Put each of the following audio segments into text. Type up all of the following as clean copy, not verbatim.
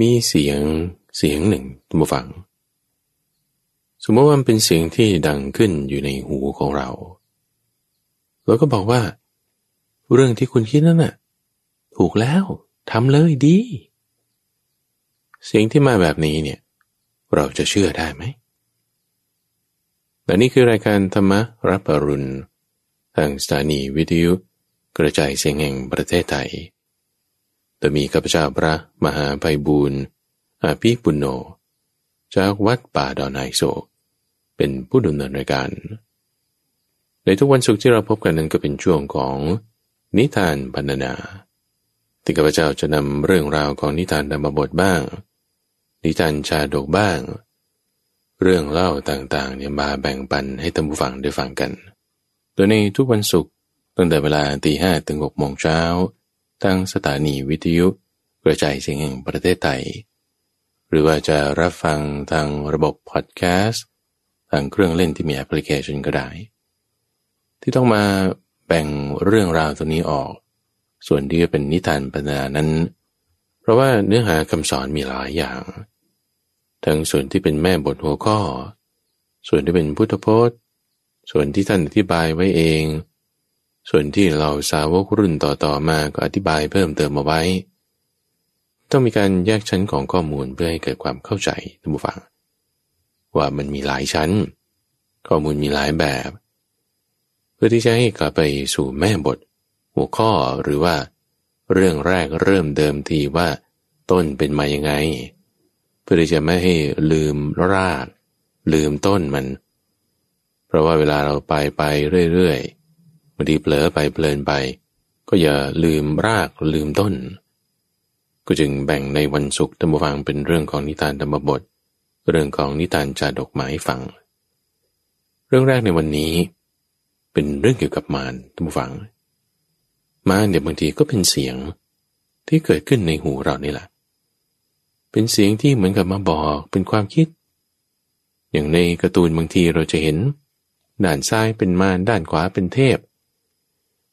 มีเสียงหนึ่งท่านผู้ฟังสมมติว่ามันเป็นเสียงที่ดังขึ้นอยู่ในหูของเราเราก็บอกว่าเรื่องที่คุณคิดนั่นน่ะถูกแล้วทำเลยดีเสียงที่มาแบบนี้เนี่ยเราจะเชื่อได้ไหมและนี่คือรายการธรรมะรับอรุณทางสถานีวิทยุกระจายเสียงแห่งประเทศไทยโดยมีข้าพเจ้าพระมหาไพบูลย์อาภิปุณโญจากวัดป่าดอนไฮโศกเป็นผู้ดำเนินรายการในทุกวันศุกร์ที่เราพบกันนั้นก็เป็นช่วงของนิทานบรรณาที่ข้าพเจ้าจะนำเรื่องราวของนิทานธรรมบทบ้างนิทานชาดกบ้างเรื่องเล่าต่างๆเนี่ยมาแบ่งปันให้ท่านผู้ฟังได้ฟังกันโดยในทุกวันศุกร์ตั้งแต่เวลา 5:00 ถึง 6:00 เช้าทางสถานีวิทยุกระจายเสียงแห่งประเทศไทยหรือว่าจะรับฟังทางระบบพอดแคสต์ทางเครื่องเล่นที่มีแอปพลิเคชันก็ได้ที่ต้องมาแบ่งเรื่องราวตัวนี้ออกส่วนที่เป็นนิทานบรรณานั้นเพราะว่าเนื้อหาคำสอนมีหลายอย่างทั้งส่วนที่เป็นแม่บทหัวข้อส่วนที่เป็นพุทธพจน์ส่วนที่ท่านอธิบายไว้เองส่วนที่เราสาวกรุ่นต่อๆมาก็อธิบายเพิ่มเติมมาไว้ต้องมีการแยกชั้นของข้อมูลเพื่อให้เกิดความเข้าใจท่านผู้ฟังว่ามันมีหลายชั้นข้อมูลมีหลายแบบเพื่อที่จะให้กลับไปสู่แม่บทหัวข้อหรือว่าเรื่องแรกเริ่มเดิมทีว่าต้นเป็นมายังไงเพื่อที่จะไม่ให้ลืมรากลืมต้นมันเพราะว่าเวลาเราไปเรื่อยๆบางทีเผลอไปเพลินไปก็อย่าลืมรากลืมต้นก็จึงแบ่งในวันศุกร์ธรรมฟังเป็นเรื่องของนิทานธรรมบทเรื่องของนิทานชาดกมาให้ฟังเรื่องแรกในวันนี้เป็นเรื่องเกี่ยวกับมารท่านผู้ฟังมารเนี่ยบางทีก็เป็นเสียงที่เกิดขึ้นในหูเรานี่แหละเป็นเสียงที่เหมือนกับมาบอกเป็นความคิดอย่างในการ์ตูนบางทีเราจะเห็นด้านซ้ายเป็นมารด้านขวาเป็นเทพ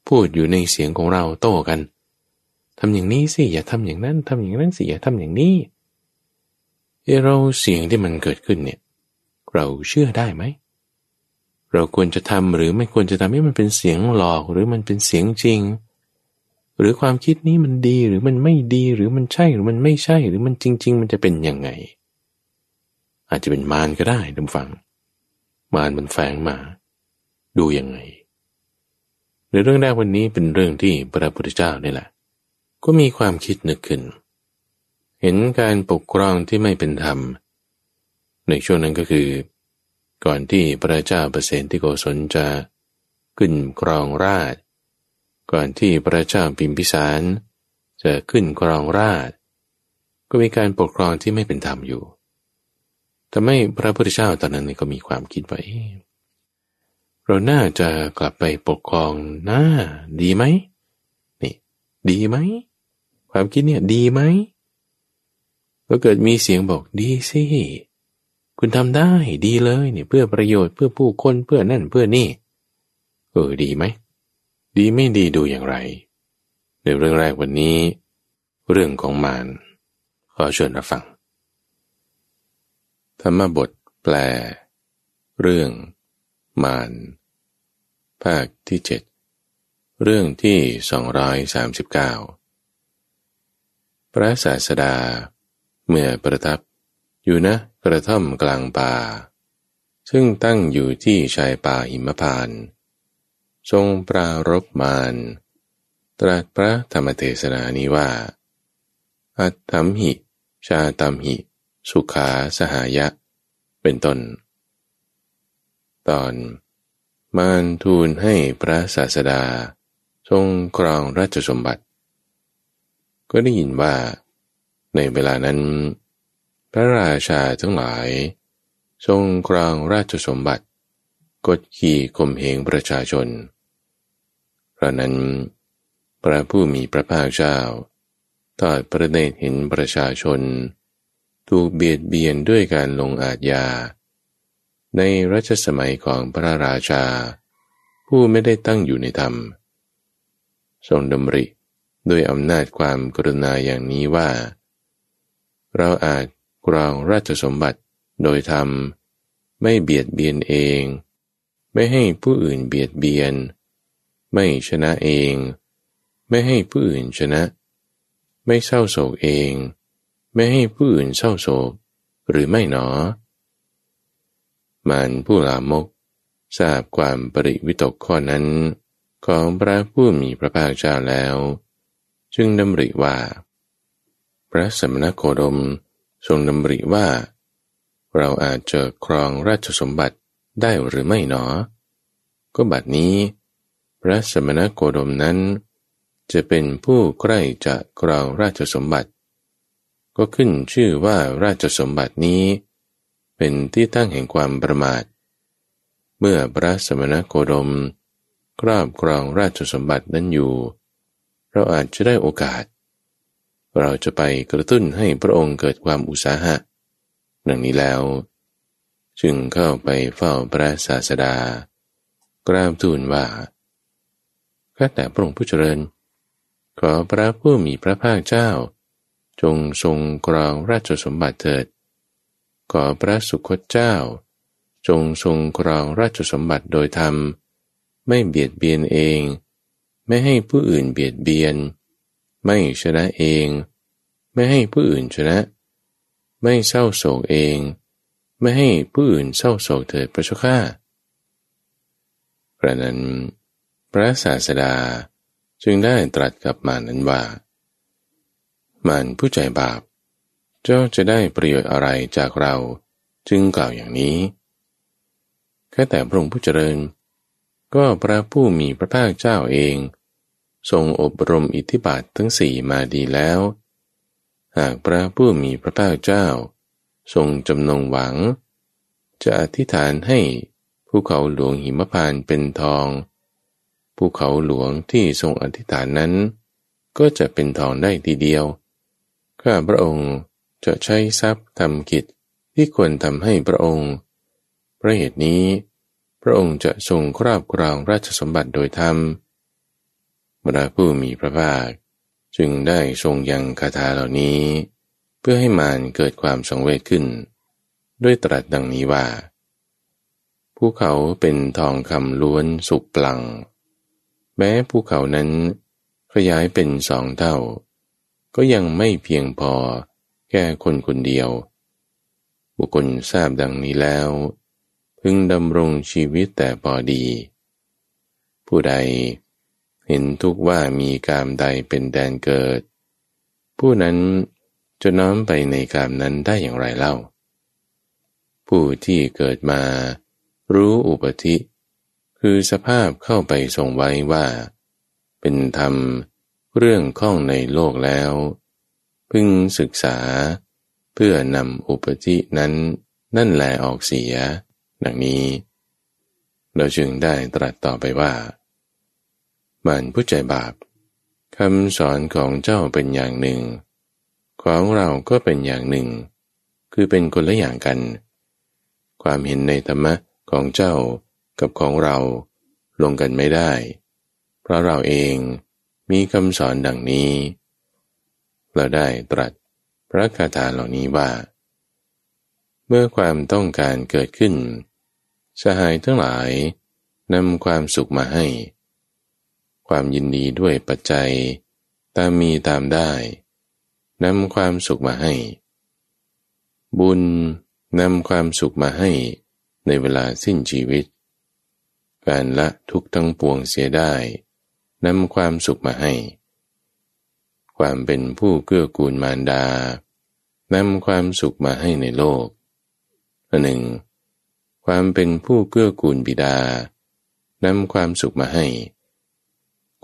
พูดอยู่ในเสียงของเราโต้กันทำอย่างนี้สิอย่าทำอย่างนั้นทำอย่างนั้นสิอย่าทำอย่างนี้เราเสียงที่มันเกิดขึ้นเนี่ยเราเชื่อได้ไหมเราควรจะทำหรือไม่ควรจะทำให้มันเป็นเสียงหลอกหรือมันเป็นเสียงจริงหรือความคิดนี้มันดีหรือมันไม่ดีหรือมันใช่หรือมันไม่ใช่หรือมันจริงๆมันจะเป็นยังไงอาจจะเป็นมารก็ได้ท่านฟังมารมันแฝงมาดูยังไงในเรื่องแรกวันนี้เป็นเรื่องที่พระพุทธเจ้านี่แหละก็มีความคิดนึกขึ้นเห็นการปกครองที่ไม่เป็นธรรมในช่วงนั้นก็คือก่อนที่พระเจ้าประเสนที่โกศลจะขึ้นครองราชย์ก่อนที่พระเจ้าพิมพิสารจะขึ้นครองราชย์ก็มีการปกครองที่ไม่เป็นธรรมอยู่ทำให้พระพุทธเจ้าตอนนั้นก็มีความคิดว่าเราน่าจะกลับไปปกครองนะดีไหมนี่ดีไหมความคิดเนี่ยดีไหมก็เกิดมีเสียงบอกดีสิคุณทำได้ดีเลยเนี่ยเพื่อประโยชน์เพื่อผู้คนเพื่อนั่นเพื่อนี่ดีไหมดีไม่ดีดูอย่างไรในเรื่องแรกวันนี้เรื่องของมารขอเชิญรับฟังธรรมบทแปลเรื่องมารภาคที่7เรื่องที่239พระศาสดาเมื่อประทับอยู่ณกระท่อมกลางป่าซึ่งตั้งอยู่ที่ชายป่าหิมพานต์ทรงปรารภมารตรัสพระธรรมเทศนานี้ว่าอัตถัมหิชาตัมหิสุขาสหายะเป็นต้นตอนมารทูลให้พระศาสดาทรงครองราชสมบัติก็ได้ยินว่าในเวลานั้นพระราชาทั้งหลายทรงครองราชสมบัติกดขี่ข่มเหงประชาชนเพราะนั้นพระผู้มีพระภาคเจ้าทอดพระเนตรเห็นประชาชนถูกเบียดเบียนด้วยการลงอาทยาในรัชสมัยของพระราชาผู้ไม่ได้ตั้งอยู่ในธรรมทรงดำริด้วยอำนาจความกรุณาอย่างนี้ว่า เราอาจครองราชสมบัติโดยธรรมไม่เบียดเบียนเองไม่ให้ผู้อื่นเบียดเบียนไม่ชนะเองไม่ให้ผู้อื่นชนะไม่เศร้าโศกเองไม่ให้ผู้อื่นเศร้าโศกหรือไม่หนอมันผู้ลามกทราบความปริวิตกข้อนั้นของพระผู้มีพระภาคเจ้าแล้วจึงดำริว่าพระสมณโคดมทรงดำริว่าเราอาจจะครองราชสมบัติได้หรือไม่หนอก็บัดนี้พระสมณโคดมนั้นจะเป็นผู้ใกล้จะครองราชสมบัติก็ขึ้นชื่อว่าราชสมบัตินี้เป็นที่ตั้งแห่งความประมาทเมื่อพระสมณโคดมครอบครองราชสมบัตินั้นอยู่เราอาจจะได้โอกาสเราจะไปกระตุ้นให้พระองค์เกิดความอุตสาหะดังนี้แล้วจึงเข้าไปเฝ้าพระศาสดากราบทูลว่าข้าแต่พระองค์ผู้เจริญขอพระผู้มีพระภาคเจ้าจงทรงครองราชสมบัติเถิดขอพระสุคตเจ้าจงทรงครองราชสมบัติโดยธรรมไม่เบียดเบียนเองไม่ให้ผู้อื่นเบียดเบียนไม่ชนะเองไม่ให้ผู้อื่นชนะไม่เศร้าโศกเองไม่ให้ผู้อื่นเศร้าโศกเถิดพระเจ้าข้าพระนั้นพระศาสดาจึงได้ตรัสกับมารนั้นว่ามารผู้ใจบาปเจ้าจะได้ประโยชน์อะไรจากเราจึงกล่าวอย่างนี้แค่แต่พระองค์ผู้เจริญก็พระผู้มีพระภาคเจ้าเองทรงอบรมอิทธิบาททั้งสี่มาดีแล้วหากพระผู้มีพระภาคเจ้าทรงจำนงหวังจะอธิษฐานให้ภูเขาหลวงหิมพานต์เป็นทองภูเขาหลวงที่ทรงอธิษฐานนั้นก็จะเป็นทองได้ทีเดียวข้าพระองค์จะใช้ทรัพย์ทำกิจที่ควรทำให้พระองค์เพราะเหตุนี้พระองค์จะทรงครอบครองราชสมบัติโดยธรรมพระผู้มีพระภาคจึงได้ทรงยังคาถาเหล่านี้เพื่อให้มารเกิดความสังเวชขึ้นด้วยตรัสดังนี้ว่าภูเขาเป็นทองคำล้วนสุกปลังแม้ภูเขานั้นขยายเป็นสองเท่าก็ยังไม่เพียงพอแก่คนคนเดียวบุคคลทราบดังนี้แล้วพึงดำรงชีวิตแต่พอดีผู้ใดเห็นทุกว่ามีกามใดเป็นแดนเกิดผู้นั้นจะน้อมไปในกามนั้นได้อย่างไรเล่าผู้ที่เกิดมารู้อุปธิคือสภาพเข้าไปทรงไว้ว่าเป็นธรรมเรื่องข้องในโลกแล้วพึงศึกษาเพื่อนำอุปธินั้นนั่นแลออกเสียดังนี้เราจึงได้ตรัสต่อไปว่ามันผู้ใจบาปคำสอนของเจ้าเป็นอย่างหนึ่งของเราก็เป็นอย่างหนึ่งคือเป็นคนละอย่างกันความเห็นในธรรมะของเจ้ากับของเราลงกันไม่ได้เพราะเราเองมีคำสอนดังนี้เราได้ตรัสพระคาถาเหล่านี้ว่าเมื่อความต้องการเกิดขึ้นสหายทั้งหลายนำความสุขมาให้ความยินดีด้วยปัจจัยตามมีตามได้นำความสุขมาให้บุญนำความสุขมาให้ในเวลาสิ้นชีวิตการละทุกข์ทั้งปวงเสียได้นำความสุขมาให้ความเป็นผู้เกื้อกูลมารดานำความสุขมาให้ในโลกอันหนึ่งความเป็นผู้เกื้อกูลบิดานำความสุขมาให้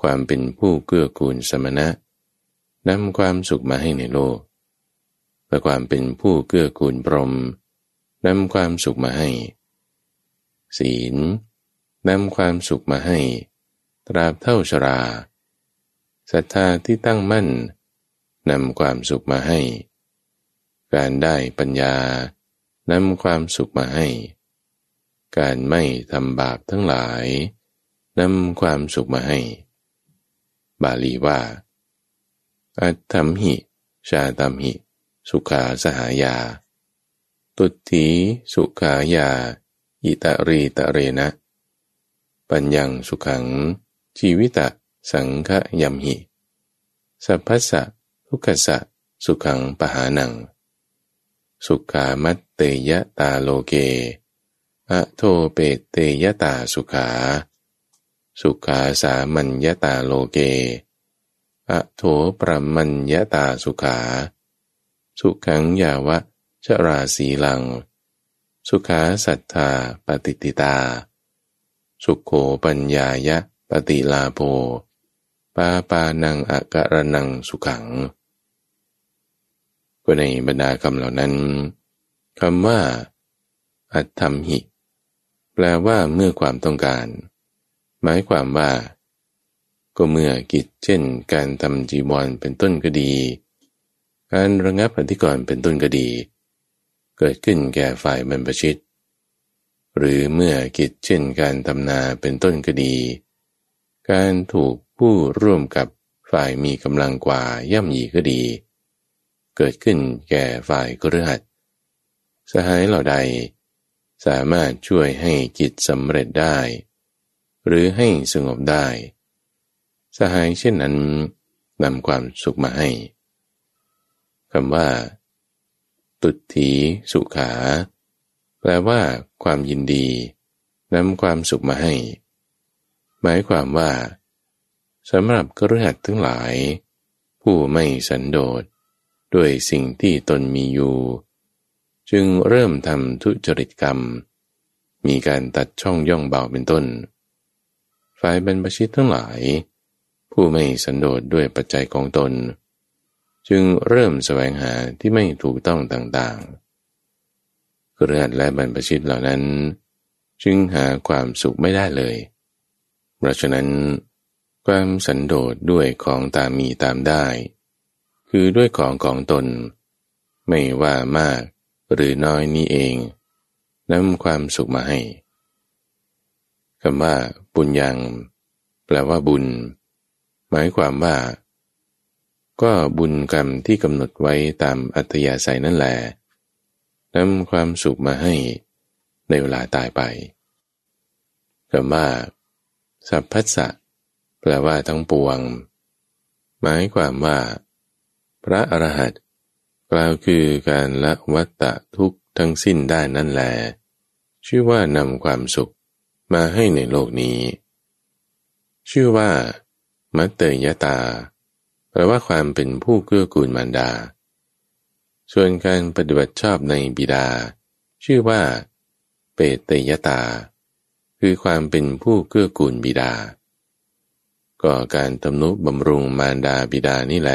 ความเป็นผู้เกื้อกูลสมณะนำความสุขมาให้ในโลกและความเป็นผู้เกื้อกูลพรหมนำความสุขมาให้ศีลนำความสุขมาให้ตราบเท่าชราศรัทธาที่ตั้งมั่นนำความสุขมาให้การได้ปัญญานำความสุขมาให้การไม่ทำบาปทั้งหลายนำความสุขมาให้บาลีว่าอัตถัมหิชาตัมหิ สุขาสหายาตุถีสุขายาอิตรีตะเรนะปัญญังสุขังชีวิตะสังฆยัมหิสัพพสะทุกขสะสุขังปหานังสุขามัตเตยตาโลเกอะโทเปเตยตาสุขาสุขาสามัญญตาโลเกอะโทประมัญญตาสุขาสุขังยาวะชราสีลังสุขาสัทธาปฏิติตาสุขโขปัญญายะปฏิลาโภปาปานังอาการนังสุขังก็ในบรรดาคำเหล่านั้นคำว่าอัตถัมหิแปลว่าเมื่อความต้องการหมายความว่าก็เมื่อกิจเช่นการทำจีวรเป็นต้นก็ดีการระงับอธิกรณ์เป็นต้นก็ดีเกิดขึ้นแก่ฝ่ายบรรพชิตหรือเมื่อกิจเช่นการทำนาเป็นต้นก็ดีการถูกผู้ร่วมกับฝ่ายมีกำลังกว่าย่ำยีก็ดีเกิดขึ้นแก่ฝ่ายคฤหัสถ์สหายเหล่าใดสามารถช่วยให้กิจสำเร็จได้หรือให้สงบได้สหายเช่นนั้นนำความสุขมาให้คำว่าตุถีสุขาแปลว่าความยินดีนำความสุขมาให้หมายความว่าสำหรับคฤหัสถ์ทั้งหลายผู้ไม่สันโดษด้วยสิ่งที่ตนมีอยู่จึงเริ่มทำทุจริตกรรมมีการตัดช่องย่องเบาเป็นต้นฝ่ายบรรพชิตทั้งหลายผู้ไม่สันโดษด้วยปัจจัยของตนจึงเริ่มแสวงหาที่ไม่ถูกต้องต่างๆคฤหัสถ์และบรรพชิตเหล่านั้นจึงหาความสุขไม่ได้เลยเพราะฉะนั้นความสันโดษด้วยของตามมีตามได้คือด้วยของตนไม่ว่ามากหรือน้อยนี้เองนำความสุขมาให้คำว่าปุญญังแปลว่าบุญหมายความว่าก็บุญกรรมที่กำหนดไว้ตามอัธยาศัยนั่นแหละนำความสุขมาให้ในเวลาตายไปคำว่าสัพพัสสะแปลว่าทั้งปวงหมายความว่าพระอรหันต์กล่าวคือการละวัฏฏะทุกข์ทั้งสิ้นได้นั่นแลชื่อว่านำความสุขมาให้ในโลกนี้ชื่อว่ามัตเตยตาแปลว่าความเป็นผู้เกื้อกูลมารดาส่วนการปฏิบัติชอบในบิดาชื่อว่าเปเตยตาคือความเป็นผู้เกื้อกูลบิดาก็การทำนุบำรุงมารดาบิดานี่แล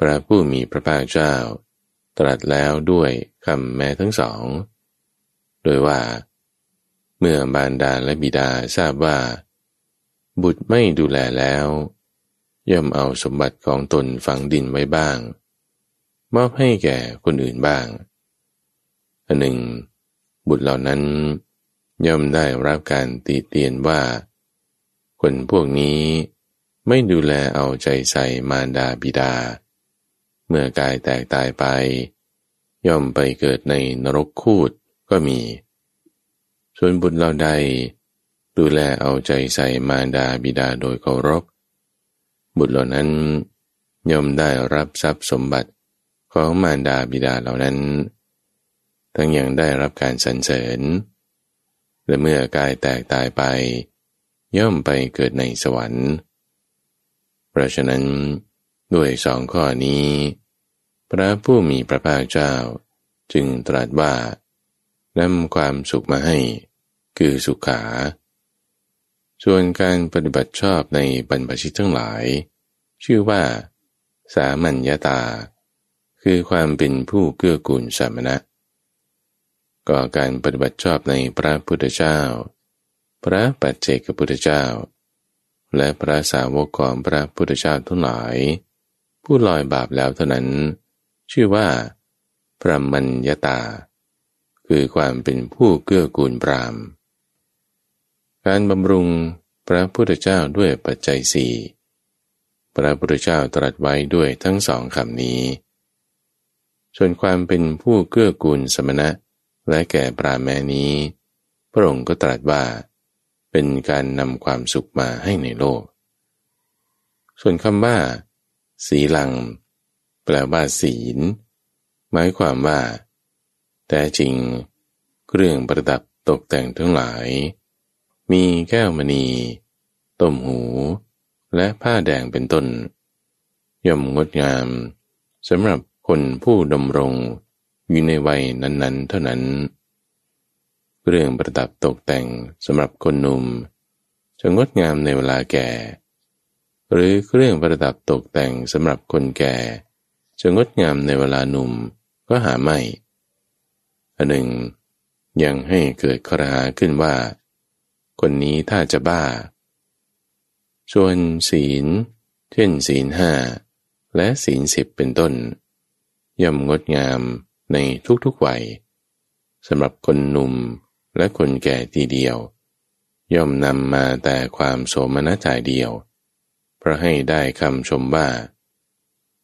พระผู้มีพระภาคเจ้าตรัสแล้วด้วยคำแม้ทั้งสองโดยว่าเมื่อบรรดาและบิดาทราบว่าบุตรไม่ดูแลแล้วย่อมเอาสมบัติของตนฝังดินไว้บ้างมอบให้แก่คนอื่นบ้างอันหนึ่งบุตรเหล่านั้นย่อมได้รับการติเตียนว่าคนพวกนี้ไม่ดูแลเอาใจใส่มารดาบิดาเมื่อกายแตกตายไปย่อมไปเกิดในนรกคูดก็มีส่วนบุตรเหล่าใดดูแลเอาใจใส่มารดาบิดาโดยเคารพบุตรเหล่านั้นย่อมได้รับทรัพย์สมบัติของมารดาบิดาเหล่านั้นทั้งยังได้รับการสรรเสริญและเมื่อกายแตกตายไปย่อมไปเกิดในสวรรค์เพราะฉะนั้นด้วยสองข้อนี้พระผู้มีพระภาคเจ้าจึงตรัสว่านำความสุขมาให้คือสุขาส่วนการปฏิบัติชอบในบรรพชิตทั้งหลายชื่อว่าสามัญญตาคือความเป็นผู้เกื้อกูลสามณะก็การปฏิบัติชอบในพระพุทธเจ้าพระปัจเจกพุทธเจ้าและพระสาวกของพระพุทธเจ้าทั้งหลายผู้ลอยบาปแล้วเท่านั้นชื่อว่าพระมัญญตาคือความเป็นผู้เกื้อกูลพราหมณ์การบำรุงพระพุทธเจ้าด้วยปัจจัยสี่พระพุทธเจ้าตรัสไว้ด้วยทั้งสองคำนี้ ส่วนความเป็นผู้เกื้อกูลสมณะและแก่ปราแม้นี้พระองค์ก็ตรัสว่าเป็นการนำความสุขมาให้ในโลกส่วนคำว่าสีลังแปลว่าศีลหมายความว่าแต่จริงเครื่องประดับตกแต่งทั้งหลายมีแก้วมณีต้มหูและผ้าแดงเป็นต้นย่อมงดงามสำหรับคนผู้ดำรงอยู่ในวัยนั้นๆเท่านั้นเรื่องประดับตกแต่งสำหรับคนหนุ่มจะงดงามในเวลาแก่หรือเครื่องประดับตกแต่งสำหรับคนแก่จะงดงามในเวลาหนุ่มก็หาไม่อันหนึ่งยังให้เกิดคราขึ้นว่าคนนี้ถ้าจะบ้าส่วนศีลเช่นศีลห้าและศีลสิบเป็นต้นย่อมงดงามในทุกๆวัยสำหรับคนหนุ่มและคนแก่ทีเดียวย่อมนำมาแต่ความโสมนัสใจเดียวเพราะให้ได้คำชมว่า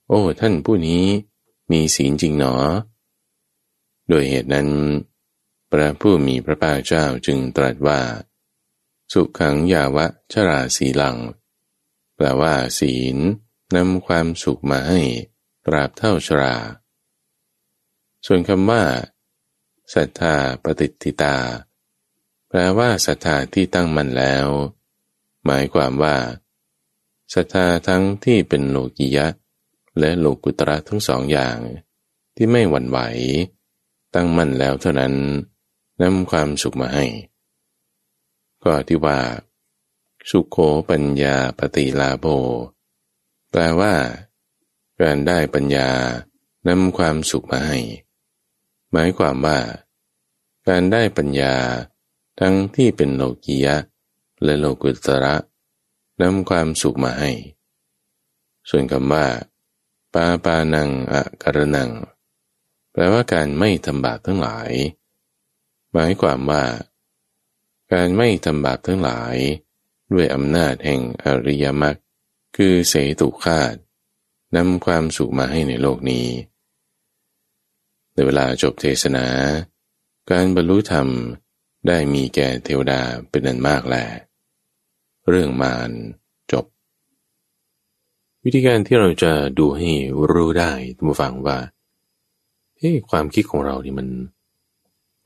โอ้ท่านผู้นี้มีศีลจริงหนอโดยเหตุนั้นพระผู้มีพระภาคเจ้าจึงตรัสว่าสุขังยาวะชราสีลังแปลว่าศีลนำความสุขมาให้ตราบเท่าชราส่วนคำว่าสัทธาปฏิติตาแปลว่าศรัทธาที่ตั้งมั่นแล้วหมายความว่าศรัทธาทั้งที่เป็นโลกิยะและโลกุตระทั้งสองอย่างที่ไม่หวั่นไหวตั้งมั่นแล้วเท่านั้นนำความสุขมาให้ก็ที่ว่าสุขโขปัญญาปฏิลาโภแปลว่าการได้ปัญญานำความสุขมาให้หมายความว่าการได้ปัญญาทั้งที่เป็นโลกียะและโลกุตระนำความสุขมาให้ส่วนคำว่าปาปานังอกรนังแปลว่าการไม่ทำบาปทั้งหลายหมายความว่าการไม่ทำบาปทั้งหลายด้วยอำนาจแห่งอริยมรรคคือเสตุฆาตนำความสุขมาให้ในโลกนี้ในเวลาจบเทศนาการบรรลุธรรมได้มีแก่เทวดาเป็นอันมากแลเรื่องมารจบวิธีการที่เราจะดูให้รู้ได้ท่านผู้ฟังว่าความคิดของเรานี่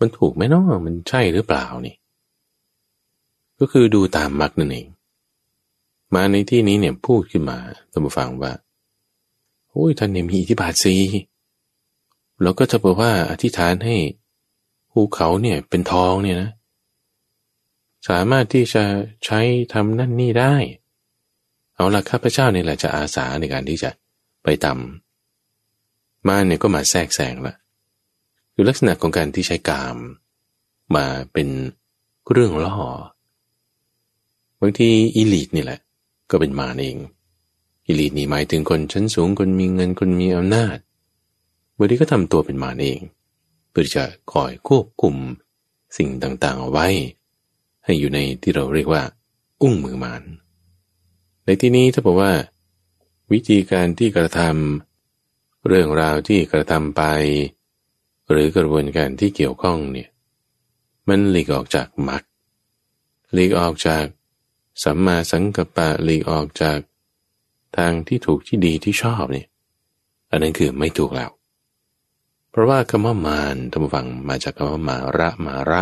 มันถูกไหมเนาะมันใช่หรือเปล่านี่ก็คือดูตามมรรคนั่นเองมาในที่นี้เนี่ยพูดขึ้นมาท่านผู้ฟังว่าโอ้ยท่านเนี่ยมีอิทธิบาทสี่เราก็จะบอกว่าอธิษฐานให้ภูเขาเนี่ยเป็นทองเนี่ยนะสามารถที่จะใช้ทำนั่นนี่ได้เอาล่ะข้าพเจ้าเนี่ยแหละจะอาสาในการที่จะไปทำมาเนี่ยก็มาแทรกแซงละคือลักษณะของการที่ใช้กามมาเป็นเรื่องล่อบางทีอีลีทนี่แหละก็เป็นมารเองอีลีทนี่หมายถึงคนชั้นสูงคนมีเงินคนมีอำนาจบางทีก็ทำตัวเป็นมารเองเพื่อจะคอยควบคุมสิ่งต่างๆเอาไว้ให้อยู่ในที่เราเรียกว่าอุ้งมือมารในที่นี้ถ้าบอกว่าวิธีการที่กระทำเรื่องราวที่กระทำไปหรือกระบวนการที่เกี่ยวข้องเนี่ยมันหลีกออกจากมรรคหลีกออกจากสัมมาสังกัปปะหลีกออกจากทางที่ถูกที่ดีที่ชอบเนี่ยอันนั้นคือไม่ถูกแล้วเพราะว่าคำว่ามารท่านผู้ฟังมาจากคำว่ามาระ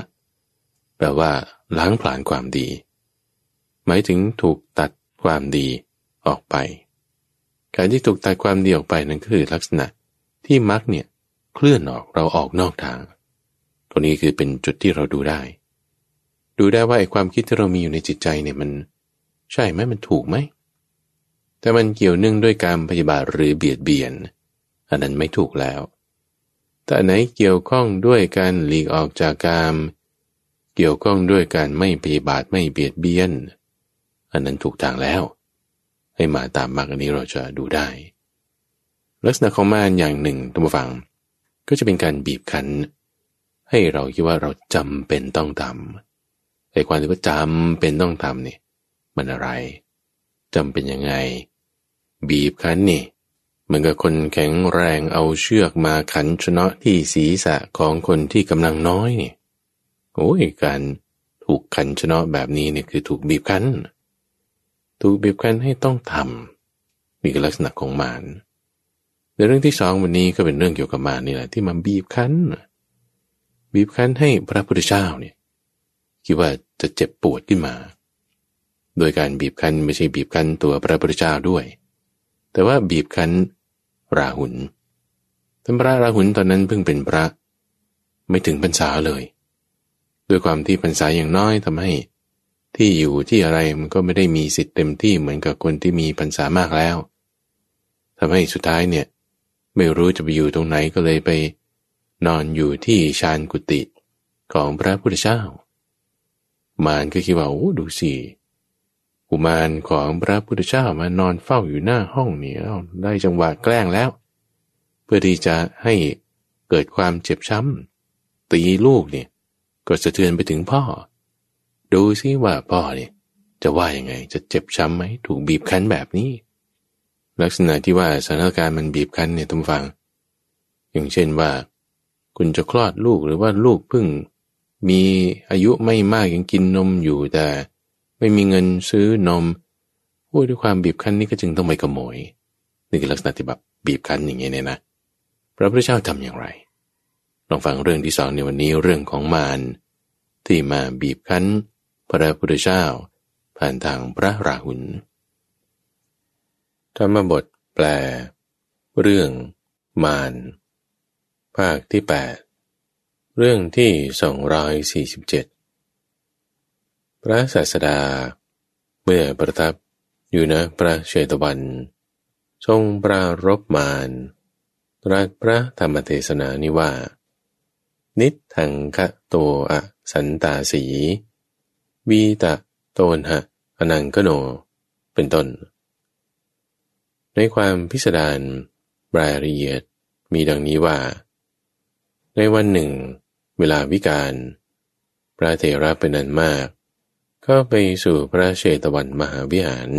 แปลว่าล้างผลาญความดีหมายถึงถูกตัดความดีออกไปการที่ถูกตัดความดีออกไปนั้นคือลักษณะที่มรรคเนี่ยเคลื่อนออกเราออกนอกทางตรงนี้คือเป็นจุดที่เราดูได้ว่าไอ้ความคิดที่เรามีอยู่ในจิตใจเนี่ยมันใช่ไหมมันถูกไหมแต่มันเกี่ยวเนื่องด้วยการพยาบาทหรือเบียดเบียนอันนั้นไม่ถูกแล้วแต่ไหนเกี่ยวข้องด้วยการหลีกออกจากกามเกี่ยวข้องด้วยการไม่พยาบาทไม่เบียดเบียนอันนั้นถูกทางแล้วให้มาตามมรรคอันนี้เราจะดูได้ลักษณะของมารอย่างหนึ่งท่านผู้ฟังก็จะเป็นการบีบคั้นให้เราคิดว่าเราจำเป็นต้องทำไอ้ความที่ว่าจำเป็นต้องทำนี่มันอะไรจำเป็นยังไงบีบคั้นนี่ เหมือนกับคนแข็งแรงเอาเชือกมาขันชนะที่ศีรษะของคนที่กำลังน้อยนี่โอ้ยการถูกขันชนะแบบนี้เนี่ยคือถูกบีบคั้นให้ต้องทำนี่คือลักษณะของมารในเรื่องที่สองวันนี้ก็เป็นเรื่องเกี่ยวกับมารนี่แหละที่มันบีบคั้นให้พระพุทธเจ้าเนี่ยคิดว่าจะเจ็บปวดขึ้นมาโดยการบีบคั้นไม่ใช่บีบคั้นตัวพระพุทธเจ้าด้วยแต่ว่าบีบคั้นราหุลท่านพระราหุลตอนนั้นเพิ่งเป็นพระไม่ถึงพรรษาเลยด้วยความที่พรรษาอย่างน้อยทำให้ที่อยู่ที่อะไรมันก็ไม่ได้มีสิทธิ์เต็มที่เหมือนกับคนที่มีพรรษามากแล้วทำให้สุดท้ายเนี่ยไม่รู้จะไปอยู่ตรงไหนก็เลยไปนอนอยู่ที่ฌานกุฏิของพระพุทธเจ้ามารก็คิดว่าโอ้ดูสิกุมารของพระพุทธเจ้ามานอนเฝ้าอยู่หน้าห้องนี่ได้จังหวะแกล้งแล้วเพื่อที่จะให้เกิดความเจ็บช้ำตีลูกเนี่ยก็สะเทือนไปถึงพ่อดูสิว่าพ่อเนี่ยจะว่ายังไงจะเจ็บช้ำไหมถูกบีบคั้นแบบนี้ลักษณะที่ว่าสถานการณ์มันบีบคั้นเนี่ยท่านฟังอย่างเช่นว่าคุณจะคลอดลูกหรือว่าลูกเพิ่งมีอายุไม่มากยังกินนมอยู่แต่ไม่มีเงินซื้อนมด้วยความบีบคั้นนี้ก็จึงต้องไปขโมยนี่คือลักษณะที่แบบบีบคั้นอย่างนี้เนี่ยนะพระพุทธเจ้าทำอย่างไรลองฟังเรื่องที่สองในวันนี้เรื่องของมารที่มาบีบคั้นพระพุทธเจ้าผ่านทางพระราหุลธรรมบทแปลเรื่องมารภาคที่8เรื่องที่247พระศาสดาเมื่อประทับอยู่ณพระเชตวันทรงปรารภมารตรัสพระธรรมเทศนานี้ว่านิทังคะโตอะสันตาสีวีตะโตนหะอนังกโนเป็นต้นในความพิสดารรายละเอียดมีดังนี้ว่าในวันหนึ่งเวลาวิกาลพระเถระเป็นอันมากก็ไปสู่พระเชตวันมหาวิหาร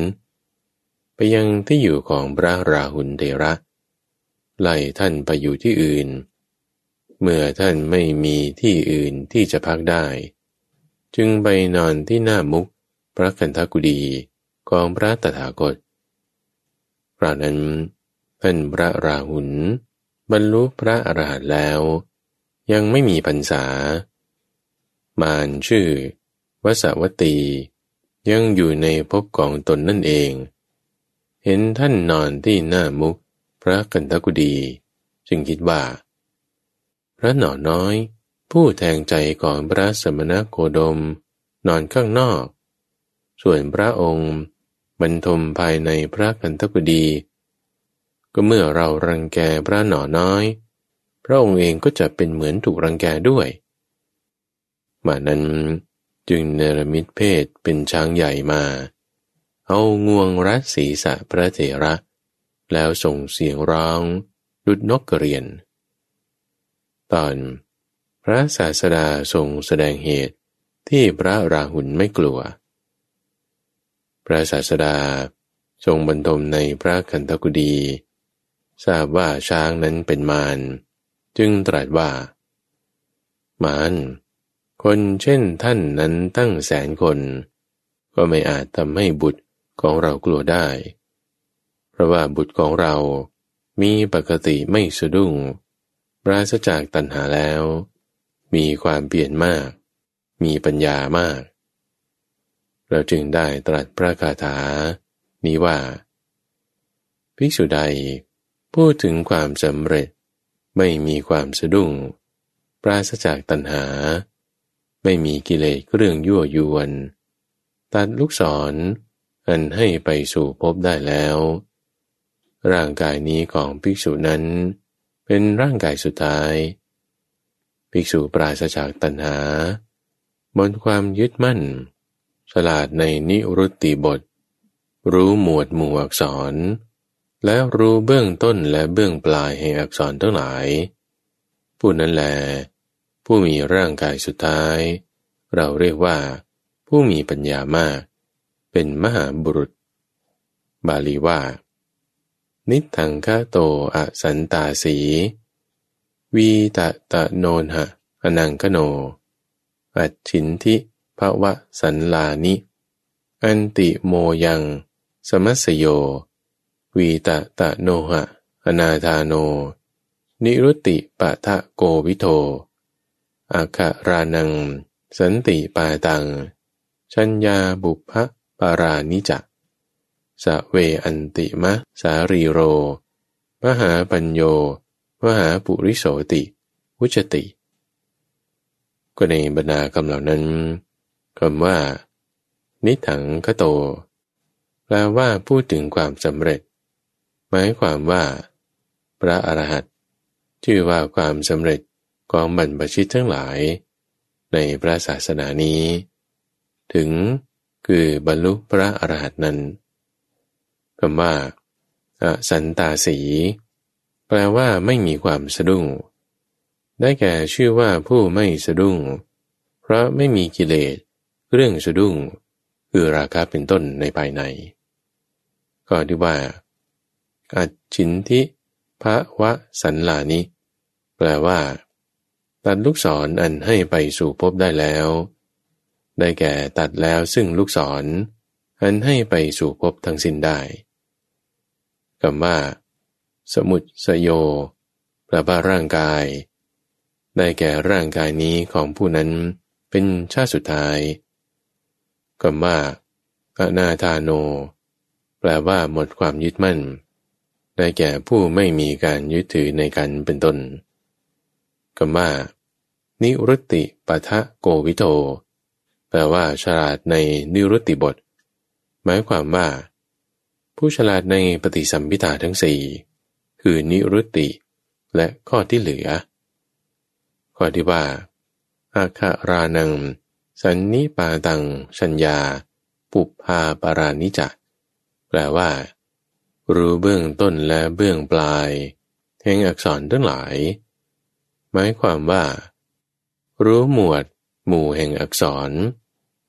ไปยังที่อยู่ของพระราหุลเถระไล่ท่านไปอยู่ที่อื่นเมื่อท่านไม่มีที่อื่นที่จะพักได้จึงไปนอนที่หน้ามุขพระคันธกุฎีของพระตถาคตคราวนั้นท่านพระราหุลบรรลุพระอรหันต์แล้วยังไม่มีพรรษามารชื่อวสวัตตียังอยู่ในภพของตนนั่นเองเห็นท่านนอนที่หน้ามุขพระคันธกุฎีจึงคิดว่าพระหนอน้อยผู้แทงใจของพระสมณโคดมนอนข้างนอกส่วนพระองค์บรรทมภายในพระคันธกุฎีก็เมื่อเรารังแกพระหนอน้อยพระองค์เองก็จะเป็นเหมือนถูกรังแกด้วยมานั้นจึงเนรมิตเพศเป็นช้างใหญ่มาเอางวงรัดศีรษะพระเถระแล้วส่งเสียงร้องดุจนกกระเรียนตอนพระศาสดาทรงแสดงเหตุที่พระราหุลไม่กลัวพระศาสดาทรงบรรทมในพระคันธกุฎีทราบว่าช้างนั้นเป็นมารจึงตรัสว่ามารคนเช่นท่านนั้นตั้งแสนคนก็ไม่อาจทำให้บุตรของเรากลัวได้เพราะว่าบุตรของเรามีปกติไม่สะดุ้งปราศจากตัณหาแล้วมีความเปลี่ยนมากมีปัญญามากเราจึงได้ตรัสพระคาถานี้ว่าภิกษุใดพูดถึงความสำเร็จไม่มีความสะดุ้งปราศจากตัณหาไม่มีกิเลสเรื่องยั่วยวนตัดลูกศรอันให้ไปสู่ภพได้แล้วร่างกายนี้ของภิกษุนั้นเป็นร่างกายสุดท้ายภิกษุปราศจากตัณหาหมดความยึดมั่นฉลาดในนิรุตติบทรู้หมวดหมู่อักษรและรู้เบื้องต้นและเบื้องปลายแห่งอักษรทั้งหลายผู้นั้นแลผู้มีร่างกายสุดท้ายเราเรียกว่าผู้มีปัญญามากเป็นมหาบุรุษบาลีว่า นิทังคโตอสันตาสีวีตะตะโนหะอนังคโนอัจฉินทิภวะสันลานิอันติโมยังสมัสโยวีตะตะโนหะอนาธาโนนิรุตติปะทะโกวิโทอาคารานังสันติปาตังชัญญาบุพปารานิจักสะเวอันติมะสารีโรมหาปัญโยมหาปุริโสติวุจติก็ในบรรดาคำเหล่านั้นคำว่านิถังคโตแปลว่าพูดถึงความสำเร็จหมายความว่าพระอรหันต์ชื่อว่าความสำเร็จของบรรพชิตทั้งหลายในพระศาสนานี้ถึงคือบรรลุพระอรหันต์นั้นคำว่าอสันตาสีแปลว่าไม่มีความสะดุ้งได้แก่ชื่อว่าผู้ไม่สะดุ้งเพราะไม่มีกิเลสเรื่องสะดุ้งคือราคะเป็นต้นในภายในก็ที่ว่าอัจฉินทิภวะสันลานิแปลว่าตัดลูกศร อันให้ไปสู่ภพได้แล้วได้แก่ตัดแล้วซึ่งลูกศร อันให้ไปสู่ภพทั้งสิ้นได้คำว่าสมุจสโยแปลว่าร่างกายได้แก่ร่างกายนี้ของผู้นั้นเป็นชาติสุดท้ายคำว่าอนาธาโนแปลว่าหมดความยึดมั่นได้แก่ผู้ไม่มีการยึดถือในกันเป็นต้นคำว่านิรุตติปะทะโกวิโทแปลว่าฉลาดในนิรุตติบทหมายความว่าผู้ฉลาดในปฏิสัมภิทาทั้งสี่คือนิรุตติและข้อที่เหลือข้อที่ว่าอาคารานังสันนิปาตังชัญญาปุพพาปารานิจะแปลว่ารู้เบื้องต้นและเบื้องปลายแห่งอักษรทั้งหลายหมายความว่ารู้หมวดหมู่แห่งอักษร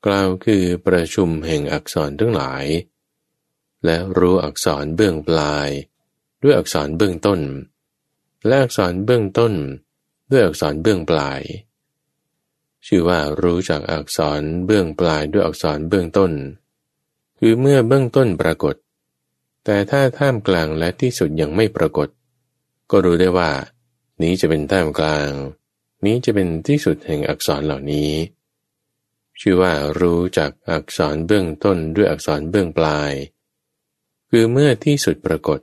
กล่าวคือประชุมแห่งอักษรทั้งหลายและรู้อักษรเบื้องปลายด้วยอักษรเบื้องต้นและอักษรเบื้องต้นด้วยอักษรเบื้องปลายชื่อว่ารู้จากอักษรเบื้องปลายด้วยอักษรเบื้องต้นคือเมื่อเบื้องต้นปรากฏแต่ถ้าท่ามกลางและที่สุดยังไม่ปรากฏก็รู้ได้ว่านี้จะเป็นท่ามกลางนี้จะเป็นที่สุดแห่งอักษรเหล่านี้ชื่อว่ารู้จากอักษรเบื้องต้นด้วยอักษรเบื้องปลายคือเมื่อที่สุดปรากฏ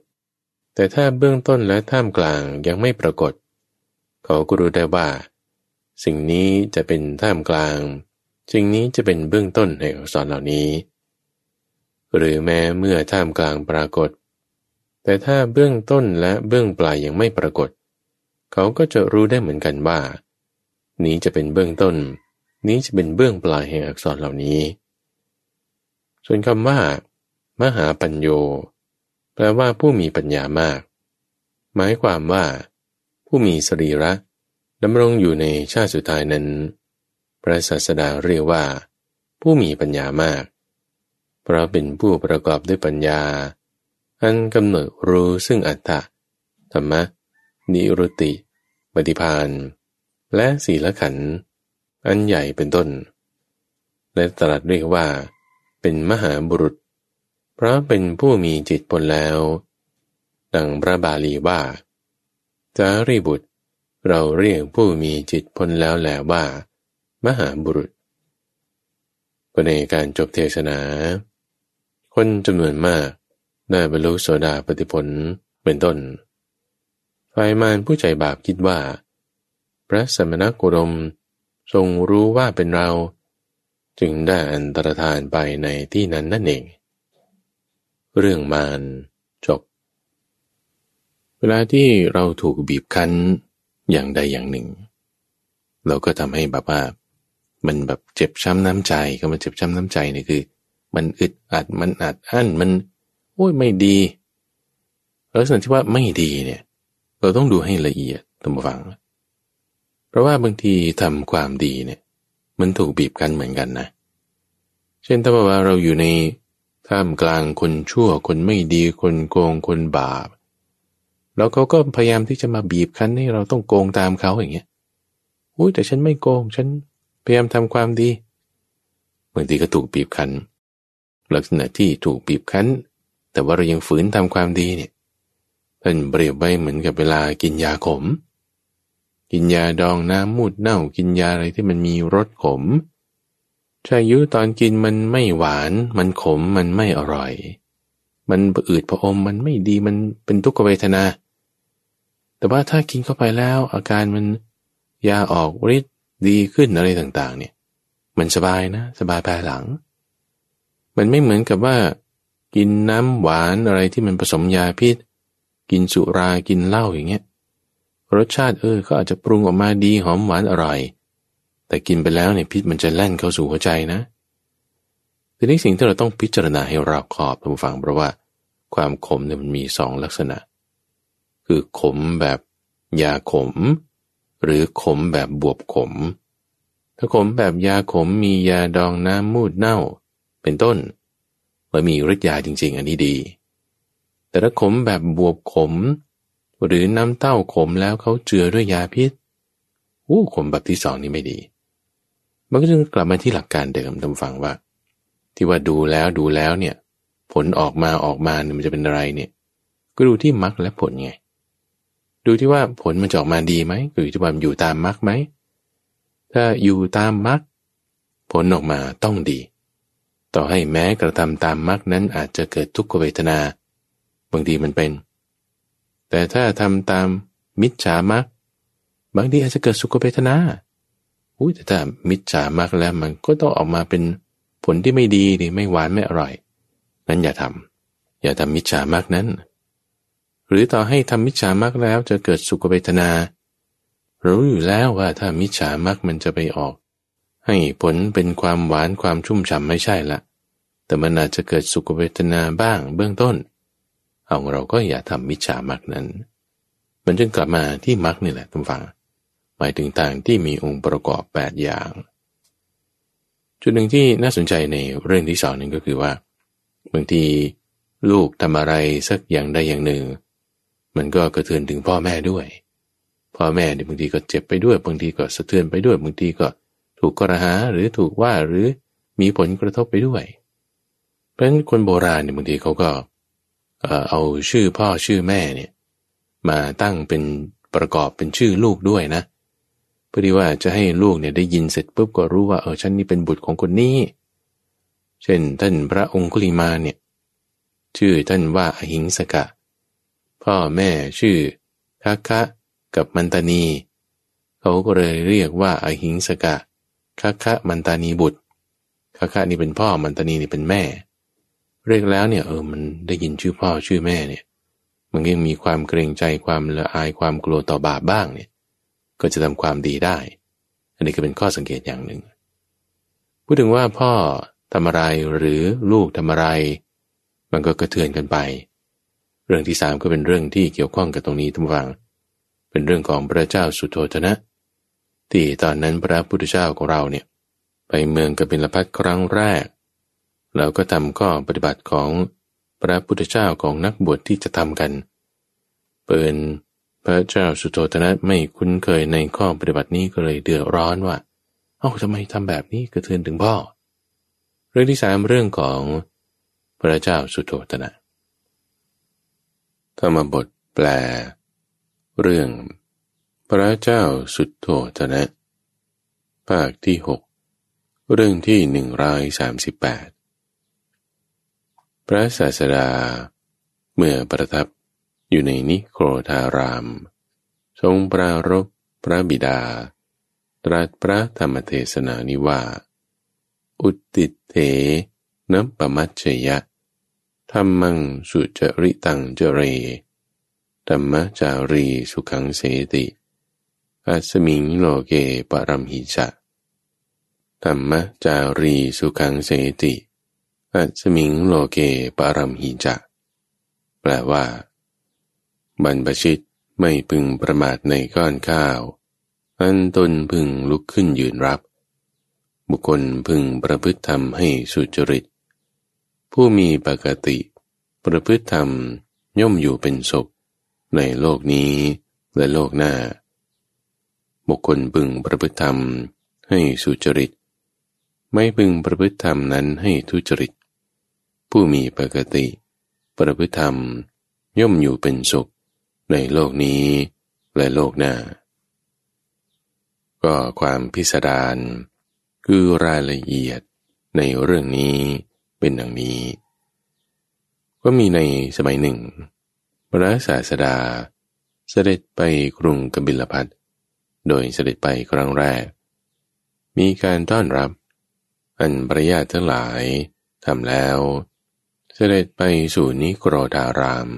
แต่ถ้าเบื้องต้นและท่ามกลางยังไม่ปรากฏเขาก็รู้ได้ว่าสิ่งนี้จะเป็นท่ามกลางสิ่งนี้จะเป็นเบื้องต้นในอักษรเหล่านี้หรือแม้เมื่อท่ามกลางปรากฏแต่ถ้าเบื้องต้นและเบื้องปลายยังไม่ปรากฏเขาก็จะรู้ได้เหมือนกันว่านี้จะเป็นเบื้องต้นนี้จะเป็นเบื้องปลายแห่งอักษรเหล่านี้ส่วนคำว่ามหาปัญโยแปลว่าผู้มีปัญญามากหมายความว่าผู้มีสรีระดำรงอยู่ในชาติสุดท้ายนั้นพระศาสดาเรียกว่าผู้มีปัญญามากเพราะเป็นผู้ประกอบด้วยปัญญาอันกำหนดรู้ซึ่งอัตถะธรรมะนิรุตติปฏิภาณและสีลขันธ์อันใหญ่เป็นต้นและตรัสเรียกว่าเป็นมหาบุรุษเพราะเป็นผู้มีจิตพ้นแล้วดังพระบาลีว่าจารีบุตรเราเรียกผู้มีจิตพ้นแล้วแหละว่ามหาบุรุษก็ในการจบเทศนาคนจำนวนมากได้บรรลุโสดาปัตติผลเป็นต้นฝ่ายมารผู้ใจบาปคิดว่าพระสมณโคดมทรงรู้ว่าเป็นเราจึงได้อันตรธานไปในที่นั้นนั่นเองเรื่องมารจบเวลาที่เราถูกบีบคั้นอย่างใดอย่างหนึ่งเราก็ทำให้แบบว่ามันแบบเจ็บช้ำน้ำใจก็มันเจ็บช้ำน้ำใจนี่คือมันอึดอัดมันอัดอั้นมันโอ้ยไม่ดีลักษณะที่ว่าไม่ดีเนี่ยเราต้องดูให้ละเอียดตามฟังเพราะว่าบางทีทำความดีเนี่ยมันถูกบีบคั้นเหมือนกันนะเช่นถ้าว่าเราอยู่ในท่ามกลางคนชั่วคนไม่ดีคนโกงคนบาป แล้วเขาก็พยายามที่จะมาบีบคั้นให้เราต้องโกงตามเขาอย่างเงี้ยอุ้ยแต่ฉันไม่โกงฉันพยายามทำความดีบางทีก็ถูกบีบคั้นลักษณะที่ถูกบีบคั้นแต่ว่าเรายังฝืนทำความดีเนี่ยท่านเปรียบไว้เหมือนกับเวลากินยาขมกินยาดองน้ำมูดเน่ากินยาอะไรที่มันมีรสขมชายุตอนกินมันไม่หวานมันขมมันไม่อร่อยมันอืดผอมมันไม่ดีมันเป็นทุกขเวทนาแต่ว่าถ้ากินเข้าไปแล้วอาการมันยาออกฤทธิ์ดีขึ้นอะไรต่างๆเนี่ยมันสบายนะสบายภายหลังมันไม่เหมือนกับว่ากินน้ำหวานอะไรที่มันผสมยาพิษกินสุรากินเหล้าอย่างเงี้ยรสชาติเขาอาจจะปรุงออกมาดีหอมหวานอร่อยแต่กินไปแล้วเนี่ยพิษมันจะแล่นเข้าสู่หัวใจนะทีนี้สิ่งที่เราต้องพิจารณาให้รอบคอบท่านผู้ฟังเพราะว่าความขมเนี่ยมันมีสองลักษณะคือขมแบบยาขมหรือขมแบบบวบขมถ้าขมแบบยาขมมียาดองน้ำมูดเน่าเป็นต้นมันมีฤทธิ์ยาจริงๆอันนี้ดีแต่ถ้าขมแบบบวบขมหรือน้ำเต้าขมแล้วเขาเจือด้วยยาพิษขมแบบที่สองนี่ไม่ดีมันก็จึงกลับมาที่หลักการเดิมท่านผู้ฟังว่าที่ว่าดูแล้วเนี่ยผลออกมามันจะเป็นอะไรเนี่ยก็ดูที่มรรคและผลไงดูที่ว่าผลมันจะออกมาดีไหมหรือที่ว่าอยู่ตามมรรคไหมถ้าอยู่ตามมรรคผลออกมาต้องดีต่อให้แม้กระทำตามมรรคนั้นอาจจะเกิดทุกขเวทนาบางทีมันเป็นแต่ถ้าทำตามมิจฉามรรคบางทีอาจจะเกิดสุขเวทนาแต่ถ้ามิจฉามรรคแล้วมันก็ต้องออกมาเป็นผลที่ไม่ดีนี่ไม่หวานไม่อร่อยนั้นอย่าทำมิจฉามรรคนั้นหรือต่อให้ทำมิจฉามรรคแล้วจะเกิดสุขเวทนารู้อยู่แล้วว่าถ้ามิจฉามรรคมันจะไปออกให้ผลเป็นความหวานความชุ่มฉ่ำไม่ใช่ละแต่มันอาจจะเกิดสุขเวทนาบ้างเบื้องต้นเราก็อย่าทำมิจฉามรรคนั้นมันจึงกลับมาที่มรรคนี่แหละท่านฟังหมายถึงทางที่มีองค์ประกอบ8อย่างจุดหนึ่งที่น่าสนใจในเรื่องที่สองนึงก็คือว่าบางทีลูกทำอะไรสักอย่างใดอย่างหนึ่งมันก็กระเทือนถึงพ่อแม่ด้วยพ่อแม่บางทีก็เจ็บไปด้วยบางทีก็สะเทือนไปด้วยบางทีก็ถูกกระหาหรือถูกว่าหรือมีผลกระทบไปด้วยเพราะฉะนั้นคนโบราณบางทีเขาก็เอาชื่อพ่อชื่อแม่เนี่ยมาตั้งเป็นประกอบเป็นชื่อลูกด้วยนะเพื่อที่ว่าจะให้ลูกเนี่ยได้ยินเสร็จปุ๊บก็รู้ว่าฉันนี่เป็นบุตรของคนนี้เช่นท่านพระองคุลิมาเนี่ยชื่อท่านว่าอหิงสกะพ่อแม่ชื่อคัคคะกับมันตานีเขาก็เลยเรียกว่าอหิงสกะคัคคะมันตานีบุตรคัคคะนี่เป็นพ่อมันตานีนี่เป็นแม่เรียกแล้วเนี่ยมันได้ยินชื่อพ่อชื่อแม่เนี่ยมันยังมีความเกรงใจความละอายความกลัวต่อบาปบ้างเนี่ยก็จะทำความดีได้อันนี้ก็เป็นข้อสังเกตอย่างหนึ่งพูดถึงว่าพ่อทำอะไรหรือลูกทำอะไรมันก็กระเทือนกันไปเรื่องที่สามก็เป็นเรื่องที่เกี่ยวข้องกับตรงนี้ทั้งวังเป็นเรื่องของพระเจ้าสุโธทนะที่ตอนนั้นพระพุทธเจ้าของเราเนี่ยไปเมืองกบิลพัสดุครั้งแรกเราก็ทำข้อปฏิบัติของพระพุทธเจ้าของนักบวชที่จะทำกันเปิดพระเจ้าสุโธทนะไม่คุ้นเคยในข้อปฏิบัตินี้ก็เลยเดือดร้อนว่าทำไมทำแบบนี้กระเทือนถึงพ่อเรื่องที่สามเรื่องของพระเจ้าสุโธทนะธรรมบทแปลเรื่องพระเจ้าสุโธทนะภาคที่6เรื่องที่138พระศาสดาเมื่อประทับอยู่ในนิโครธารามทรงปรารภพระบิดาตรัสพระธรรมเทศนานิว่าอุตติเถนัปปมัชฌยะธัมมังสุจริตังเจเรธัมมจารีสุขังเสติอัสมิงโลเกปรัมหิจะธัมมจารีสุขังเสติอัสมิงโลเกปรัมหิจะแปลว่าบรรพชิตไม่พึงประมาทในก้อนข้าวอันตนพึงลุกขึ้นยืนรับบุคคลพึงประพฤติธรรมให้สุจริตผู้มีปกติประพฤติธรรมย่อมอยู่เป็นสุข ในโลกนี้และโลกหน้าบุคคลพึงประพฤติธรรมให้สุจริตไม่พึงประพฤติธรรมนั้นให้ทุจริตผู้มีปกติประพฤติธรรมย่อมอยู่เป็นสุขในโลกนี้และโลกหน้าก็ความพิสดารคือรายละเอียดในเรื่องนี้เป็นดังนี้ก็มีในสมัยหนึ่งพระศาสดาเสด็จไปกรุงกบิลพัสดุโดยเสด็จไปครั้งแรกมีการต้อนรับอันพระญาติทั้งหลายทำแล้วเสด็จไปสู่นิโครธาราม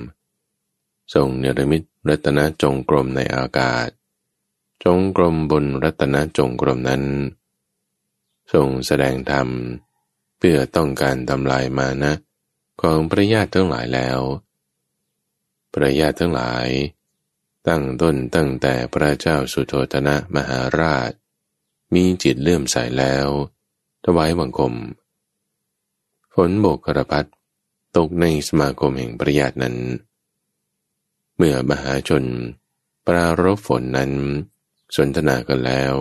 ทรงเนรมิตรัตนจงกรมในอากาศจงกรมบนรัตนจงกรมนั้นทรงแสดงธรรมเพื่อต้องการทำลายมานะของพระญาติทั้งหลายแล้วพระญาติทั้งหลายตั้งต้นตั้งแต่พระเจ้าสุโธทนะมหาราชมีจิตเลื่อมใสแล้วถวายบังคมฝนโบกระพัดตกในสมาคมแห่งพระญาตินั้นเมื่อมหาชนปรารภฝนนั้นสนทนากันแล้ว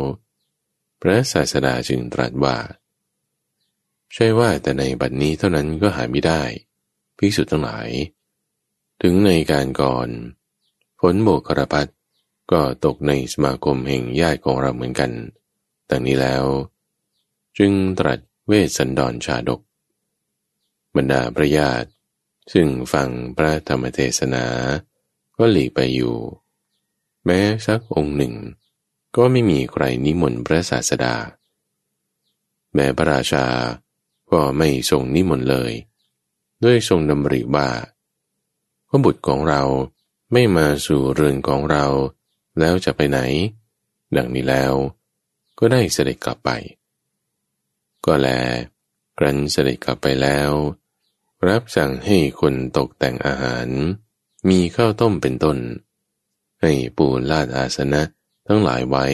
พระศาสดาจึงตรัสว่าใช่ว่าแต่ในบัดนี้เท่านั้นก็หาไม่ได้ภิกษุทั้งหลายถึงในการก่อนฝนโบกระพัดก็ตกในสมาคมแห่งญาติของเราเหมือนกันดังนี้แล้วจึงตรัสเวสสันดรชาดกบรรดาพระญาติซึ่งฟังพระธรรมเทศนาก็หลีกไปอยู่แม้สักองค์หนึ่งก็ไม่มีใครนิมนต์พระศาสดาแม้พระราชาก็ไม่ทรงนิมนต์เลยด้วยทรงดำริว่าพระบุตรของเราไม่มาสู่เรือนของเราแล้วจะไปไหนดังนี้แล้วก็ได้เสด็จกลับไปก็แลครั้นเสด็จกลับไปแล้วรับสั่งให้คนตกแต่งอาหารมีข้าวต้มเป็นต้นให้ปูลาดอาสนะทั้งหลายไว้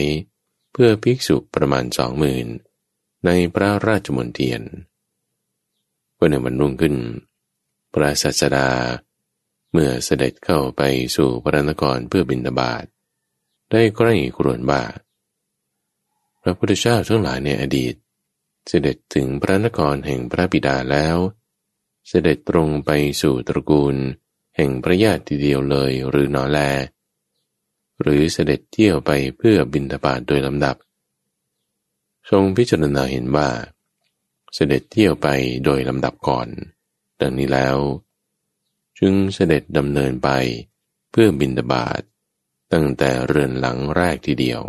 เพื่อภิกษุประมาณ 20,000 ในพระราชมณฑียนวันหนึ่งวันรุ่งขึ้นพระศาสดาเมื่อเสด็จเข้าไปสู่พระนครเพื่อบิณฑบาตได้ใกล้ครวญว่าพระพุทธเจ้าทั้งหลายในอดีตเสด็จถึงพระนครแห่งพระบิดาแล้วเสด็จตรงไปสู่ตระกูลแห่งพระญาติเดียวเลยหรือหนอแลหรือเสด็จเที่ยวไปเพื่อบิณฑบาตโดยลำดับทรงพิจารณาเห็นว่าเสด็จเที่ยวไปโดยลำดับก่อนดังนี้แล้วจึงเสด็จดำเนินไปเพื่อบิณฑบาตตั้งแต่เรือนหลังแรกทีเดียว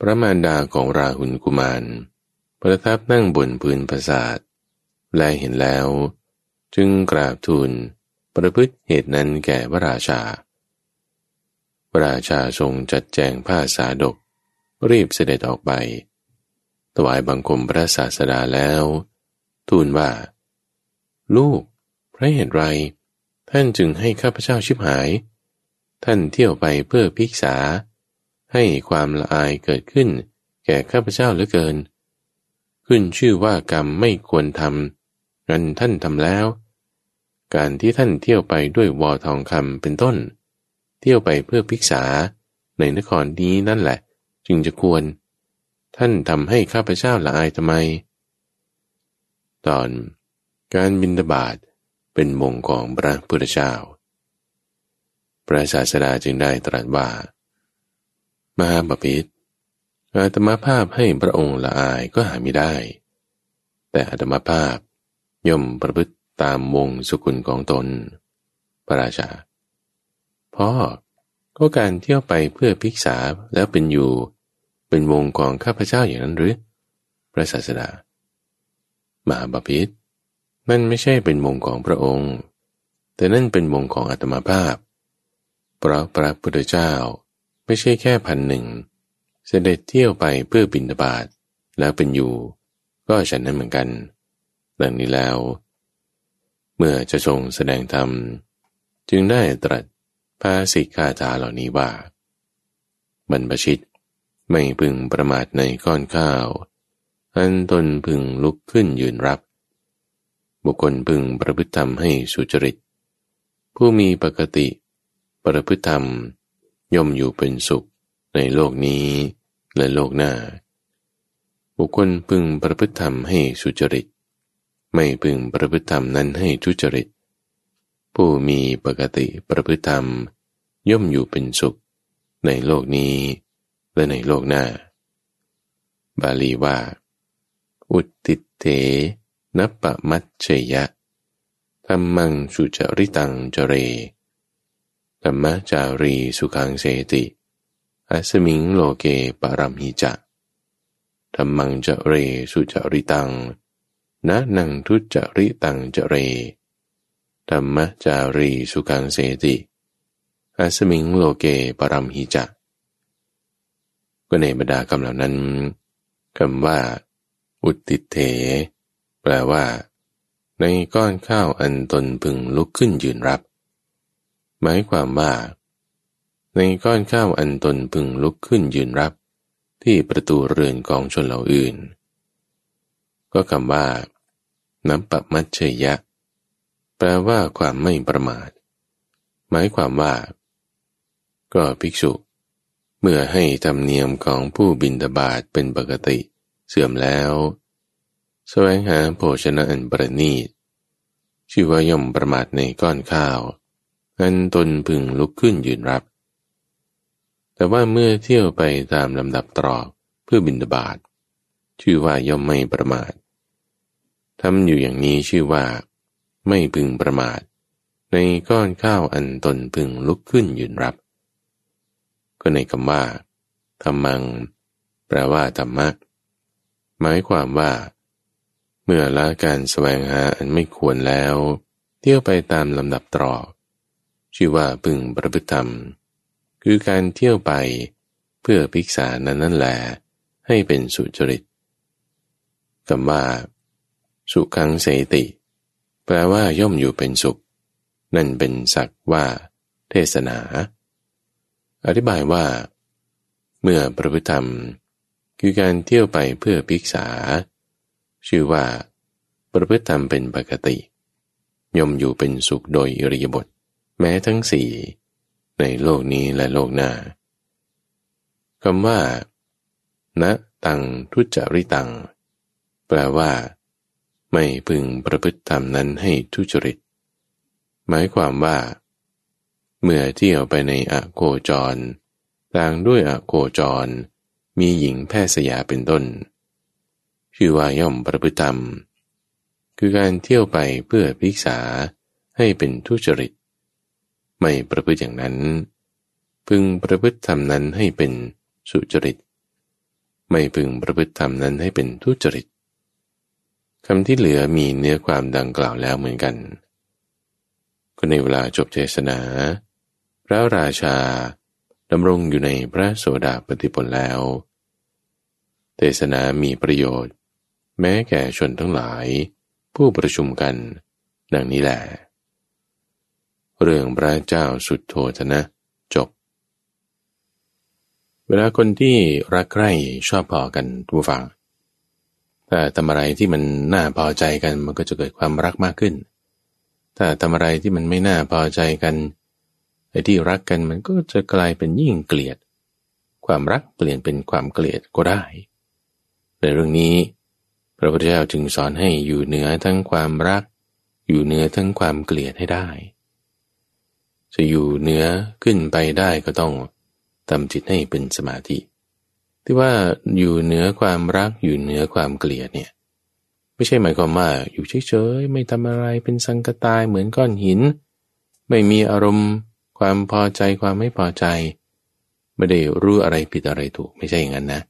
พระมารดาของราหุลกุมารประทับนั่งบนพื้นปราสาทและเห็นแล้วจึงกราบทูลประพฤติเหตุนั้นแก่พระราชาพระราชาทรงจัดแจงผ้าสาดกรีบเสด็จออกไปถวายบังคมพระศาสดาแล้วทูลว่าลูกเพราะเหตุไรท่านจึงให้ข้าพเจ้าชิบหายท่านเที่ยวไปเพื่อภิกษาให้ความละอายเกิดขึ้นแก่ข้าพเจ้าเหลือเกินขึ้นชื่อว่ากรรมไม่ควรทำงั้นท่านทำแล้วการที่ท่านเที่ยวไปด้วยวอทองคำเป็นต้นเที่ยวไปเพื่อภิกษาในนครนี้นั่นแหละจึงจะควรท่านทำให้ข้าพเจ้าละอายทำไมตอนการบิณฑบาตเป็นมงของพระพุทธเจ้าพระศาสดาจึงได้ตรัสว่ามหาบพิตรอาตมาภาพให้พระองค์ละอายก็หาไม่ได้แต่อาตมาภาพย่อมประพฤติตามวงสุกุลของตนพระราชาพ่อก็การเที่ยวไปเพื่อภิกษาแล้วเป็นอยู่เป็นวงของข้าพเจ้าอย่างนั้นหรือพระศาสดามหาบพิตรนั่นไม่ใช่เป็นมงของพระองค์แต่นั่นเป็นมงของอาตมาภาพเพราะพระพุทธเจ้าไม่ใช่แค่พันหนึ่งเสด็จเที่ยวไปเพื่อบิณฑบาตแล้วเป็นอยู่ก็ฉันนั้นเหมือนกันดังนี้แล้วเมื่อจะทรงแสดงธรรมจึงได้ตรัสภาสิกคาถาเหล่านี้ว่าบรรพชิตไม่พึงประมาทในก้อนข้าวอันตนพึงลุกขึ้นยืนรับบุคคลพึงประพฤติธรรมให้สุจริตผู้มีปกติ ประพฤติธรรมย่อมอยู่เป็นสุขในโลกนี้และโลกหน้าบุคคลพึงประพฤติธรรมให้สุจริตไม่พึงประพฤติธรรมนั้นให้ทุจริตผู้มีปกติประพฤติธรรมย่อมอยู่เป็นสุขในโลกนี้และในโลกหน้าบาลีว่าอุตติเถนัปปมัชชยะธัมมังสุจริตังจเรธัมมจารีสุขังเสติอัสมิงโลเกปรัมหิจะธัมมังจเรสุจริตังนะนังทุจริตังจเรธัมมจารีสุขังเสติอาสมิงโลเกปรัมหิจะก็ในบรรดาคำเหล่านั้นคำว่าอุตติเถแปลว่าในก้อนข้าวอันตนพึงลุกขึ้นยืนรับหมายความว่าในก้อนข้าวอันตนพึงลุกขึ้นยืนรับที่ประตูเรือนของชนเหล่าอื่นก็คำว่านัปปมัชชยะแปลว่าความไม่ประมาทหมายความว่าก็ภิกษุเมื่อให้ธรรมเนียมของผู้บิณฑบาตเป็นปกติเสื่อมแล้วแสวงหาโภชนะอันประณีตชื่อว่าย่อมประมาทในก้อนข้าวอันตนพึงลุกขึ้นยืนรับแต่ว่าเมื่อเที่ยวไปตามลำดับตรอกเพื่อบิณฑบาตชื่อว่าย่อมไม่ประมาททำอยู่อย่างนี้ชื่อว่าไม่พึงประมาทในก้อนข้าวอันตนพึงลุกขึ้นยืนรับก็ในคำว่าธัมมังแปลว่าธรรมะหมายความว่าเมื่อละการแสวงหาอันไม่ควรแล้วเที่ยวไปตามลำดับตรอกชื่อว่าพึงประพฤติธรรมคือการเที่ยวไปเพื่อภิกษานั้นแลให้เป็นสุจริตคำว่าสุขังเสติแปลว่าย่อมอยู่เป็นสุขนั่นเป็นศักว่าเทศนาอธิบายว่าเมื่อประพฤติธรรมคือการเที่ยวไปเพื่อภิกษาชื่อว่าประพฤติธรรมเป็นปกติย่อมอยู่เป็นสุขโดยอิริยาบถแม้ทั้งสี่ในโลกนี้และโลกหน้าคำว่านะตังทุจริตังแปลว่าไม่พึงประพฤติธรรมนั้นให้ทุจริตหมายความว่าเมื่อเที่ยวไปในอโคจรต่างด้วยอโคจรมีหญิงแพทย์สยาเป็นต้นชื่อว่าย่อมประพฤติธรรมคือการเที่ยวไปเพื่อภิกษาให้เป็นทุจริตไม่ประพฤติอย่างนั้นพึงประพฤติธรรมนั้นให้เป็นสุจริตไม่พึงประพฤติธรรมนั้นให้เป็นทุจริตคำที่เหลือมีเนื้อความดังกล่าวแล้วเหมือนกันก็ในเวลาจบเทศนาพระราชาดำรงอยู่ในพระโสดาปัตติผลแล้วเทศนามีประโยชน์แม้แก่ชนทั้งหลายผู้ประชุมกันดังนี้แหละเรื่องพระเจ้าสุทโธทนะจบเวลาคนที่รักใคร่ชอบพอกันทุกฝั่งถ้าทำอะไรที่มันน่าพอใจกันมันก็จะเกิดความรักมากขึ้นถ้าทำอะไรที่มันไม่น่าพอใจกันไอ้ที่รักกันมันก็จะกลายเป็นยิ่งเกลียดความรักเปลี่ยนเป็นความเกลียดก็ได้ในเรื่องนี้พระพุทธเจ้าจึงสอนให้อยู่เหนือทั้งความรักอยู่เหนือทั้งความเกลียดให้ได้จะอยู่เหนือขึ้นไปได้ก็ต้องทำจิตให้เป็นสมาธิที่ว่าอยู่เหนือความรักอยู่เหนือความเกลียดเนี่ยไม่ใช่หมายความว่าอยู่เฉยๆไม่ทำอะไรเป็นสังกตายเหมือนก้อนหินไม่มีอารมณ์ความพอใจความไม่พอใจไม่ได้รู้อะไรผิดอะไรถูกไม่ใช่อย่างนั้นนะ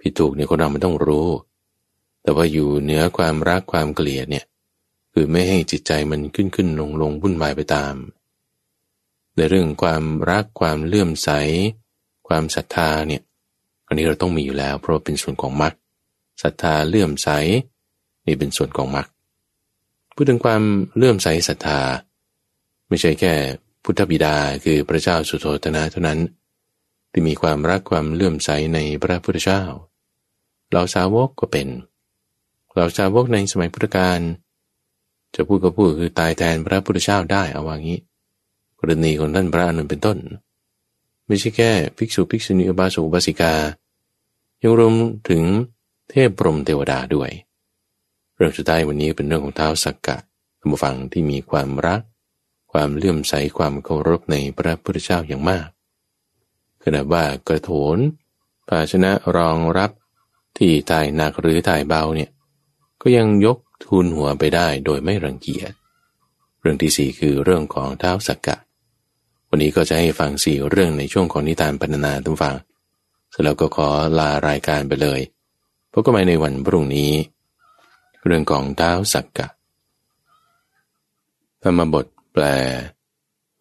ผิดถูกเนี่ยคนเรามันต้องรู้แต่ว่าอยู่เหนือความรักความเกลียดเนี่ยคือไม่ให้จิตใจมันขึ้นลงวุ่นวายไปตามในเรื่องความรักความเลื่อมใสความศรัทธาเนี่ยอันนี้เราต้องมีอยู่แล้วเพราะเป็นส่วนของมรรคศรัทธาเลื่อมใสนี่เป็นส่วนของมรรคพูดถึงความเลื่อมใสศรัทธาไม่ใช่แค่พุทธบิดาคือพระเจ้าสุโธทนะเท่านั้นที่มีความรักความเลื่อมใสในพระพุทธเจ้าเหล่าสาวกก็เป็นเหล่าสาวกในสมัยพุทธกาลจะพูดก็พูดคือตายแทนพระพุทธเจ้าได้เอาว่างี้ กรณีของท่านพระอานนท์เป็นต้นไม่ใช่แค่ภิกษุภิกษุณีอุบาสกอุบาสิกายังรวมถึงเทพพรหมเทวดาด้วยเรื่องสุดท้ายวันนี้เป็นเรื่องของท้าวสักกะท่านผู้ฟังที่มีความรักความเลื่อมใสความเคารพในพระพุทธเจ้าอย่างมากขณะว่ากระโถนภาชนะรองรับที่ถ่ายหนักหรือถ่ายเบาเนี่ยก็ยังยกทูลหัวไปได้โดยไม่รังเกียจเรื่องที่4คือเรื่องของท้าวสักกะวันนี้ก็จะให้ฟัง4เรื่องในช่วงของนิทานปรรณนาท่านฟังเสร็จแล้วก็ขอลารายการไปเลยพบกันใหม่ในวันพรุ่งนี้เรื่องของท้าวสักกะธรรมบทแปล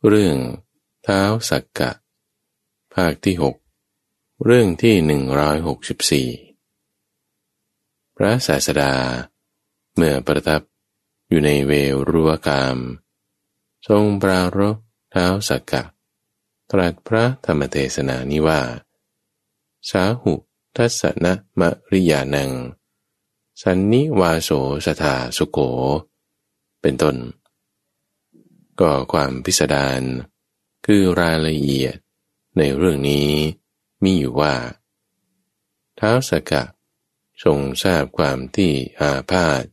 เรื่องท้าวสักกะภาคที่6เรื่องที่164พระศาสดาเมื่อประทับอยู่ในเวรุวกามทรงปรารภท้าวสักกะตรัสพระธรรมเทศนานี้ว่าสาหุทัสสนะมะริยานังสันนิวาโสสถาสุโขเป็นต้นก็ความพิสดารคือรายละเอียดในเรื่องนี้มีอยู่ว่าท้าวสักกะทรงทราบความที่อาพาธ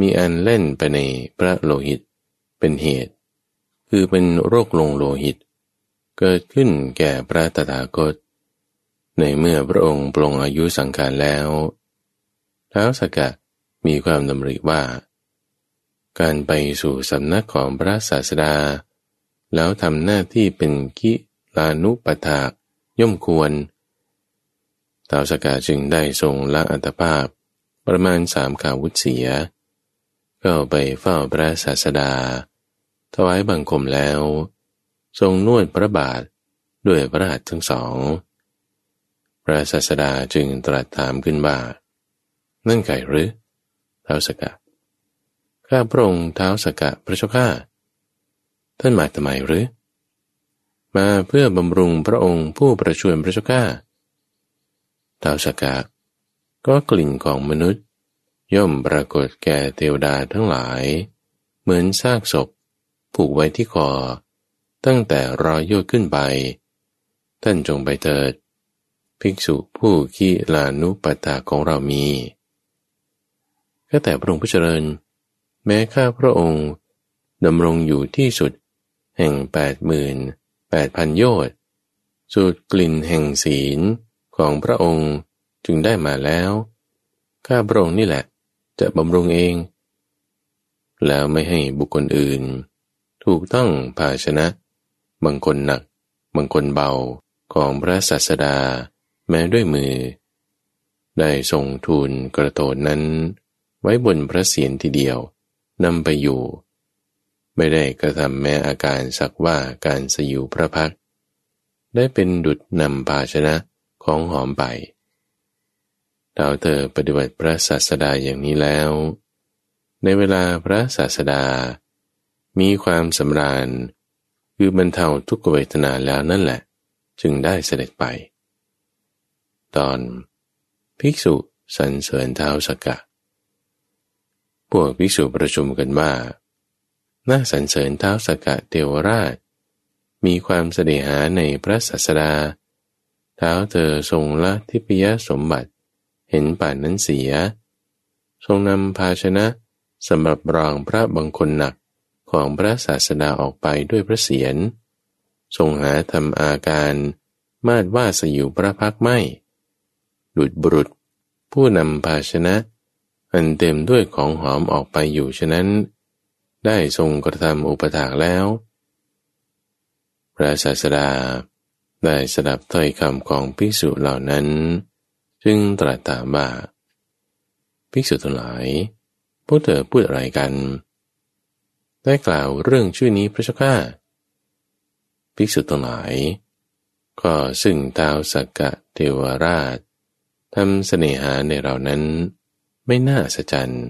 มีอันเล่นไปในพระโลหิตเป็นเหตุคือเป็นโรคลงโลหิตเกิดขึ้นแก่พระตถาคตในเมื่อพระองค์ปลงอายุสังขารแล้วท้าวสักกะมีความดำริว่าการไปสู่สำนักของพระศาสดาแล้วทำหน้าที่เป็นกิลานุปถากย่อมควรท้าวสักกะจึงได้ทรงละอัตภาพประมาณ3 ขาวุธเสียก็ไปเฝ้าพระศาสดาถวายบังคมแล้วทรงนวดพระบาทด้วยพระหัตถ์ทั้งสองพระศาสดาจึงตรัสถามขึ้นว่านั่นไก่หรือท้าวสักกะข้าพระองค์ท้าวสักกะพระเจ้าข้าท่านมาทำไมหรือมาเพื่อบำรุงพระองค์ผู้ประชวรพระเจ้าข้าท้าวสักกะก็กลิ่นของมนุษย์ย่อมปรากฏแก่เทวดาทั้งหลายเหมือนซากศพผูกไว้ที่คอตั้งแต่รอยโยดขึ้นไปท่านจงไปเถิดภิกษุผู้กิลานุปถากของเรามีก็แต่พระองค์ผู้เจริญแม้ข้าพระองค์ดำรงอยู่ที่สุดแห่ง 88,000 โยชน์สูตรกลิ่นแห่งศีลของพระองค์จึงได้มาแล้วข้าพระองค์นี่แหละจะบำรุงเองแล้วไม่ให้บุคคลอื่นถูกต้องภาชนะบางคนหนักบางคนเบาของพระศาสดาแม้ด้วยมือได้ทรงทูลกระโถนนั้นไว้บนพระเศียรทีเดียวนำไปอยู่ไม่ได้กระทำแม้อาการสักว่าการสยิวพระพักได้เป็นดุจนำภาชนะของหอมไปดาวเธอปฏิบัติพระศาสดาอย่างนี้แล้วในเวลาพระศาสดามีความสำราญคือบรรเทาทุกขเวทนาแล้วนั่นแหละจึงได้เสด็จไปตอนภิกษุสรรเสริญท้าวสักกะพวกภิกษุประชุมกันว่าน่าสรรเสริญท้าวสักกะเทวราชมีความเสน่หาในพระศาสดาท้าวเธอทรงละทิพยสมบัติเห็นป่านนั้นเสียทรงนำภาชนะสำหรับรองพระบังคลหนักของพระศาสดาออกไปด้วยพระเศียรทรงหาทำอาการมาดว่าสยิวพระพักไม่ดุจบุรุษผู้นำภาชนะอันเต็มด้วยของหอมออกไปอยู่ฉะนั้นได้ทรงกระทำอุปถากแล้วพระศาสดาได้สดับถ้อยคำของภิกษุเหล่านั้นจึงตรัสถามว่าภิกษุทั้งหลายพวกเธอพูดอะไรกันได้กล่าวเรื่องชื่อนี้พระเจ้าข้าภิกษุทั้งหลายก็ซึ่งท้าวสักกะเทวราชทำเสน่หาในเรานั้นไม่น่าอัศจรรย์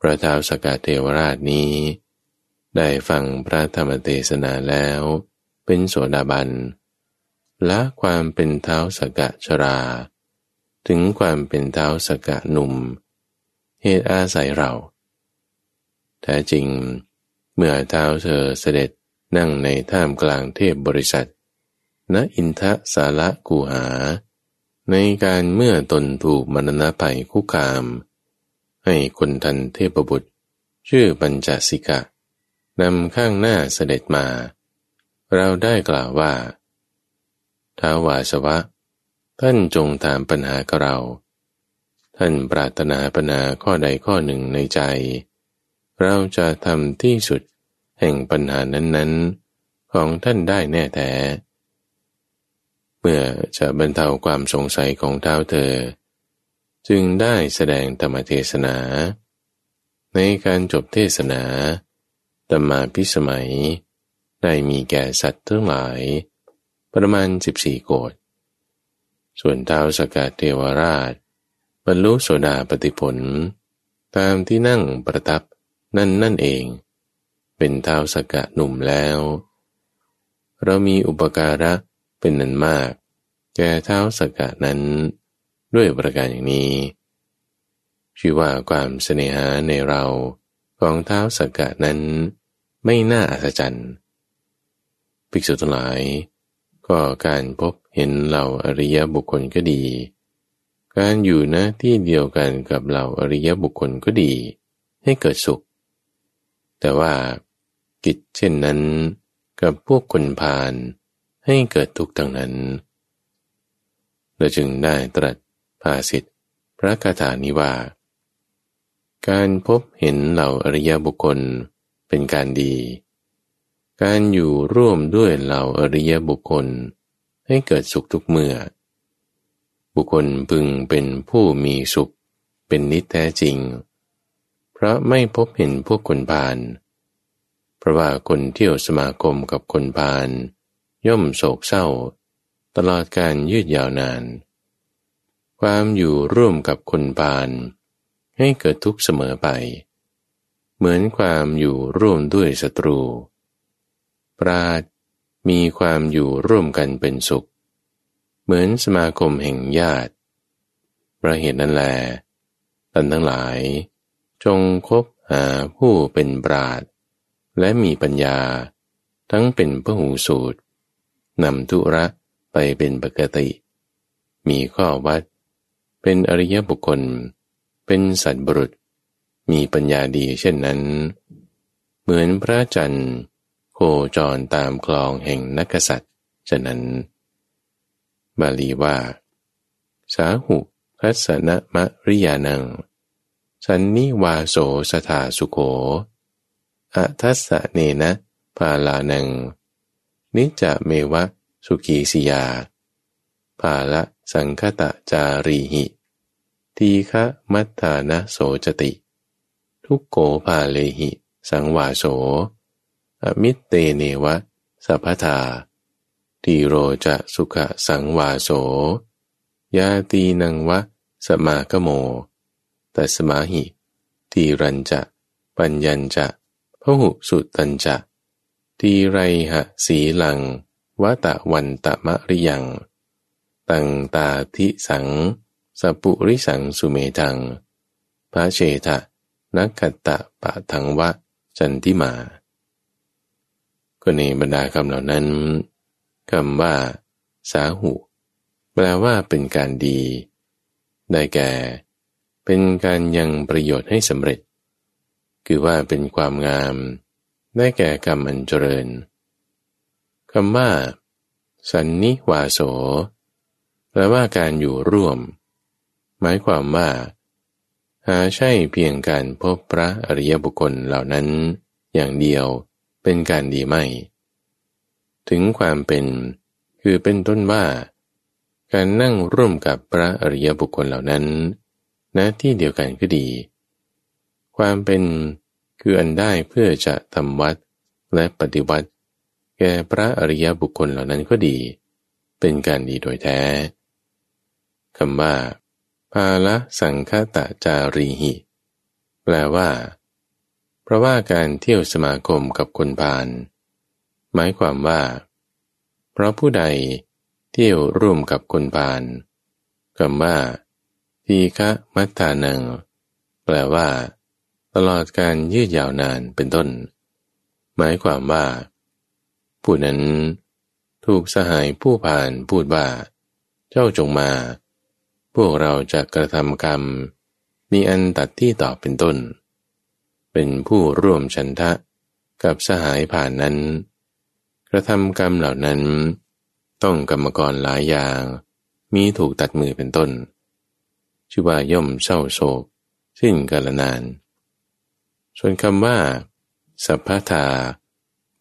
พระท้าวสักกะเทวราชนี้ได้ฟังพระธรรมเทศนาแล้วเป็นโสดาบันละความเป็นท้าวสักกะชราถึงความเป็นท้าวสักกะหนุ่มเหตุอาศัยเราแท้จริงเมื่อท้าวเธอเสด็จ นั่งในท่ามกลางเทพบริษัทณอินทสาละกูหาในการเมื่อตนถูกมรณะภัยคุกคามให้คนทันเทพบุตรชื่อปัญจสิกะนำข้างหน้าเสด็จมาเราได้กล่าวว่าท้าววาสวะท่านจงถามปัญหากับเราท่านปรารถนาปัญหาข้อใดข้อหนึ่งในใจเราจะทำที่สุดแห่งปัญหานั้นๆของท่านได้แน่แท้เมื่อจะบรรเทาความสงสัยของท้าวเธอจึงได้แสดงธรรมเทศนาในการจบเทศนาธรรมาภิสมัยได้มีแก่สัตว์ทั้งหลายประมาณ14โกฏส่วนท้าวสักกะเทวราชบรรลุโสดาปัตติผลตามที่นั่งประทับนั่นเองเป็นท้าวสักกะหนุ่มแล้วเรามีอุปการะเป็นนันมากแก่ท้าวสักกะนั้นด้วยประการอย่างนี้ชื่อว่าความเสน่หาในเราของท้าวสักกะนั้นไม่น่าอัศจรรย์ภิกษุทั้งหลายก็การพบเห็นเหล่าอริยบุคคลก็ดีการอยู่ณที่เดียวกันกับเหล่าอริยบุคคลก็ดีให้เกิดสุขแต่ว่ากิจเช่นนั้นกับพวกคนพาลให้เกิดทุกข์ทั้งนั้นเราจึงได้ตรัสภาสิทธิ์พระคาถานี้ว่าการพบเห็นเหล่าอริยบุคคลเป็นการดีการอยู่ร่วมด้วยเหล่าอริยบุคคลให้เกิดสุขทุกเมื่อบุคคลพึงเป็นผู้มีสุขเป็นนิจแท้จริงเพราะไม่พบเห็นพวกคนพาลเพราะว่าคนเที่ยวสมาคมกับคนพาลย่อมโศกเศร้าตลอดการยืดยาวนานความอยู่ร่วมกับคนพาลให้เกิดทุกข์เสมอไปเหมือนความอยู่ร่วมด้วยศัตรูปราดมีความอยู่ร่วมกันเป็นสุขเหมือนสมาคมแห่งญาติเพราะเหตุนั้นแลท่านทั้งหลายจงคบหาผู้เป็นปราดและมีปัญญาทั้งเป็นพหูสูตรนำธุระไปเป็นปกติมีข้อวัดเป็นอริยบุคคลเป็นสัตบุรุษมีปัญญาดีเช่นนั้นเหมือนพระจันทร์โคจรตามคลองแห่งนักษัตริย์ฉะนั้นบาลีว่าสาหุพัสสนะมะริยานังสันนิวาโสสถาสุโขอะทัสสะเนนะปาลานังนิจจะเมวะสุกีสิยาภาละสังคตะจารีหิทีฆะมัฏฐานะโสจติทุกโกภาเลหิสังวาโสอมิตเตเนวะสัพพทาทีโรจะสุขะสังวาโสยาตีนังวะสมากโมตัสมาหิทีรัญจะปัญญัญจะพหุสุตัญจะทีไรหะสีหลังวะตะวันตะมะริยังตังตาทิสังสปุริสังสุเมทังพระเชทะนักขตะปะทังวะจันติมาก็ในบรรดาคำเหล่านั้นคำว่าสาหุแปลว่าเป็นการดีได้แก่เป็นการยังประโยชน์ให้สำเร็จคือว่าเป็นความงามได้แก่กรรมอันเจริญคำว่าสันนิวาโสแปลว่าการอยู่ร่วมหมายความว่าหาใช่เพียงการพบพระอริยบุคคลเหล่านั้นอย่างเดียวเป็นการดีไม่ถึงความเป็นคือเป็นต้นว่าการนั่งร่วมกับพระอริยบุคคลเหล่านั้นณที่เดียวกันก็ดีความเป็นคืออันได้เพื่อจะทำวัดและปฏิวัติแก่พระอริยบุคคลเหล่านั้นก็ดีเป็นการดีโดยแท้คำว่าภาละสังคตะจารีหิแปลว่าเพราะว่าการเที่ยวสมาคมกับคนพาลหมายความว่าเพราะผู้ใดเที่ยวร่วมกับคนพาลคำว่าทีฆะมัฏฐานังแปลว่าตลอดการยืดยาวนานเป็นต้นหมายความว่า ผู้นั้นถูกสหายผู้ผ่านพูดว่าเจ้าจงมาพวกเราจะกระทำกรรมมีอันตัดที่ต่อเป็นต้นเป็นผู้ร่วมฉันทะกับสหายผ่านนั้นกระทำกรรมเหล่านั้นต้องกรรมกรหลายอย่างมีถูกตัดมือเป็นต้นชื่อว่าย่อมเศร้าโศกสิ้นกาลนานส่วนคำว่าสัพพทา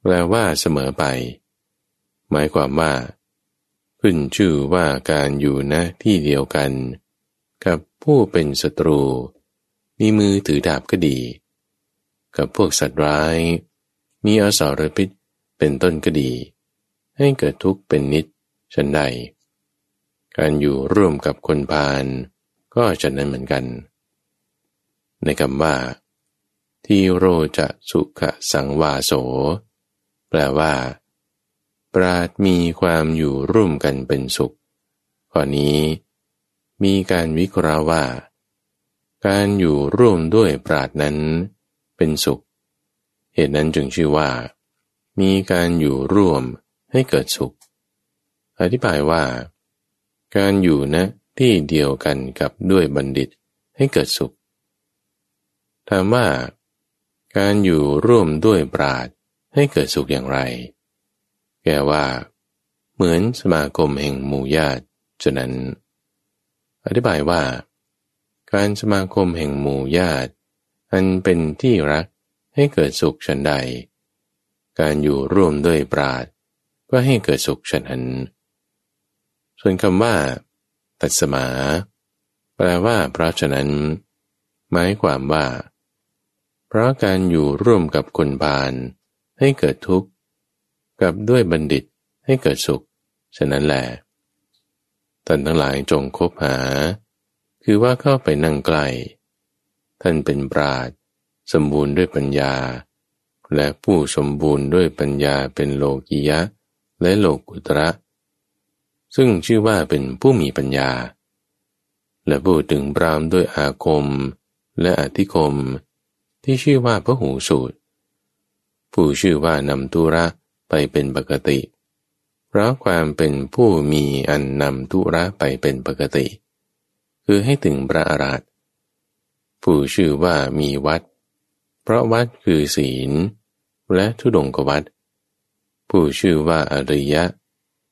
แปลว่าเสมอไปหมายความว่าขึ้นชื่อว่าการอยู่ณที่เดียวกันกับผู้เป็นศัตรูมีมือถือดาบก็ดีกับพวกสัตว์ร้ายมีอสรพิษเป็นต้นก็ดีให้เกิดทุกข์เป็นนิจฉันใดการอยู่ร่วมกับคนพาลก็ฉะนั้นเหมือนกันในคำว่าทีโรจะสุขสังวาโสแปลว่าปราดมีความอยู่ร่วมกันเป็นสุขข้อนี้มีการวิเคราะห์ว่าการอยู่ร่วมด้วยปราดนั้นเป็นสุขเหตุนั้นจึงชื่อว่ามีการอยู่ร่วมให้เกิดสุขอธิบายว่าการอยู่ณที่เดียวกันกับด้วยบัณฑิตให้เกิดสุขถามว่าการอยู่ร่วมด้วยปราดให้เกิดสุขอย่างไรแก่ว่าเหมือนสมาคมแห่งหมู่ญาติฉะนั้นอธิบายว่าการสมาคมแห่งหมู่ญาติอันเป็นที่รักให้เกิดสุขฉันใดการอยู่ร่วมด้วยปราดก็ให้เกิดสุขฉันนั้นส่วนคำว่าตัดสมาแปลว่าเพราะฉะนั้นหมายความว่าเพราะการอยู่ร่วมกับคนพาลให้เกิดทุกข์กับด้วยบัณฑิตให้เกิดสุขฉะนั้นแหละท่านทั้งหลายจงคบหาคือว่าเข้าไปนั่งใกล้ท่านเป็นปราชญ์สมบูรณ์ด้วยปัญญาและผู้สมบูรณ์ด้วยปัญญาเป็นโลกิยะและโลกุตระซึ่งชื่อว่าเป็นผู้มีปัญญาและพูดถึงพราหมณ์ด้วยอาคมและอธิคมที่ชื่อว่าพหูสูตรผู้ชื่อว่านำธุระไปเป็นปกติเพราะความเป็นผู้มีอันนำธุระไปเป็นปกติคือให้ถึงพระอรหัตผู้ชื่อว่ามีวัดเพราะวัดคือศีลและทุดงควัตผู้ชื่อว่าอริยะ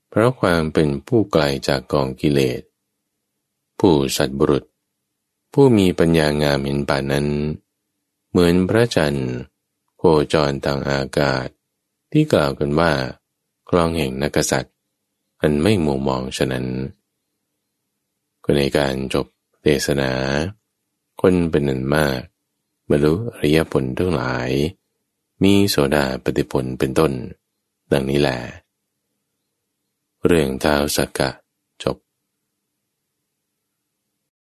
เพราะความเป็นผู้ไกลจากกองกิเลสผู้สัตบุรุษผู้มีปัญญางามเห็นป่านนั้นเหมือนพระจันทร์โคจรทางอากาศที่กล่าวกันว่าคลองแห่งนักษัตริย์อันไม่มัวมองฉะนั้นก็ในการจบเทศนาคนเป็นอันมากบรรลุอริยผลทั้งหลายมีโสดาปัตติผลเป็นต้นดังนี้แหละเรื่องท้าวสักกะ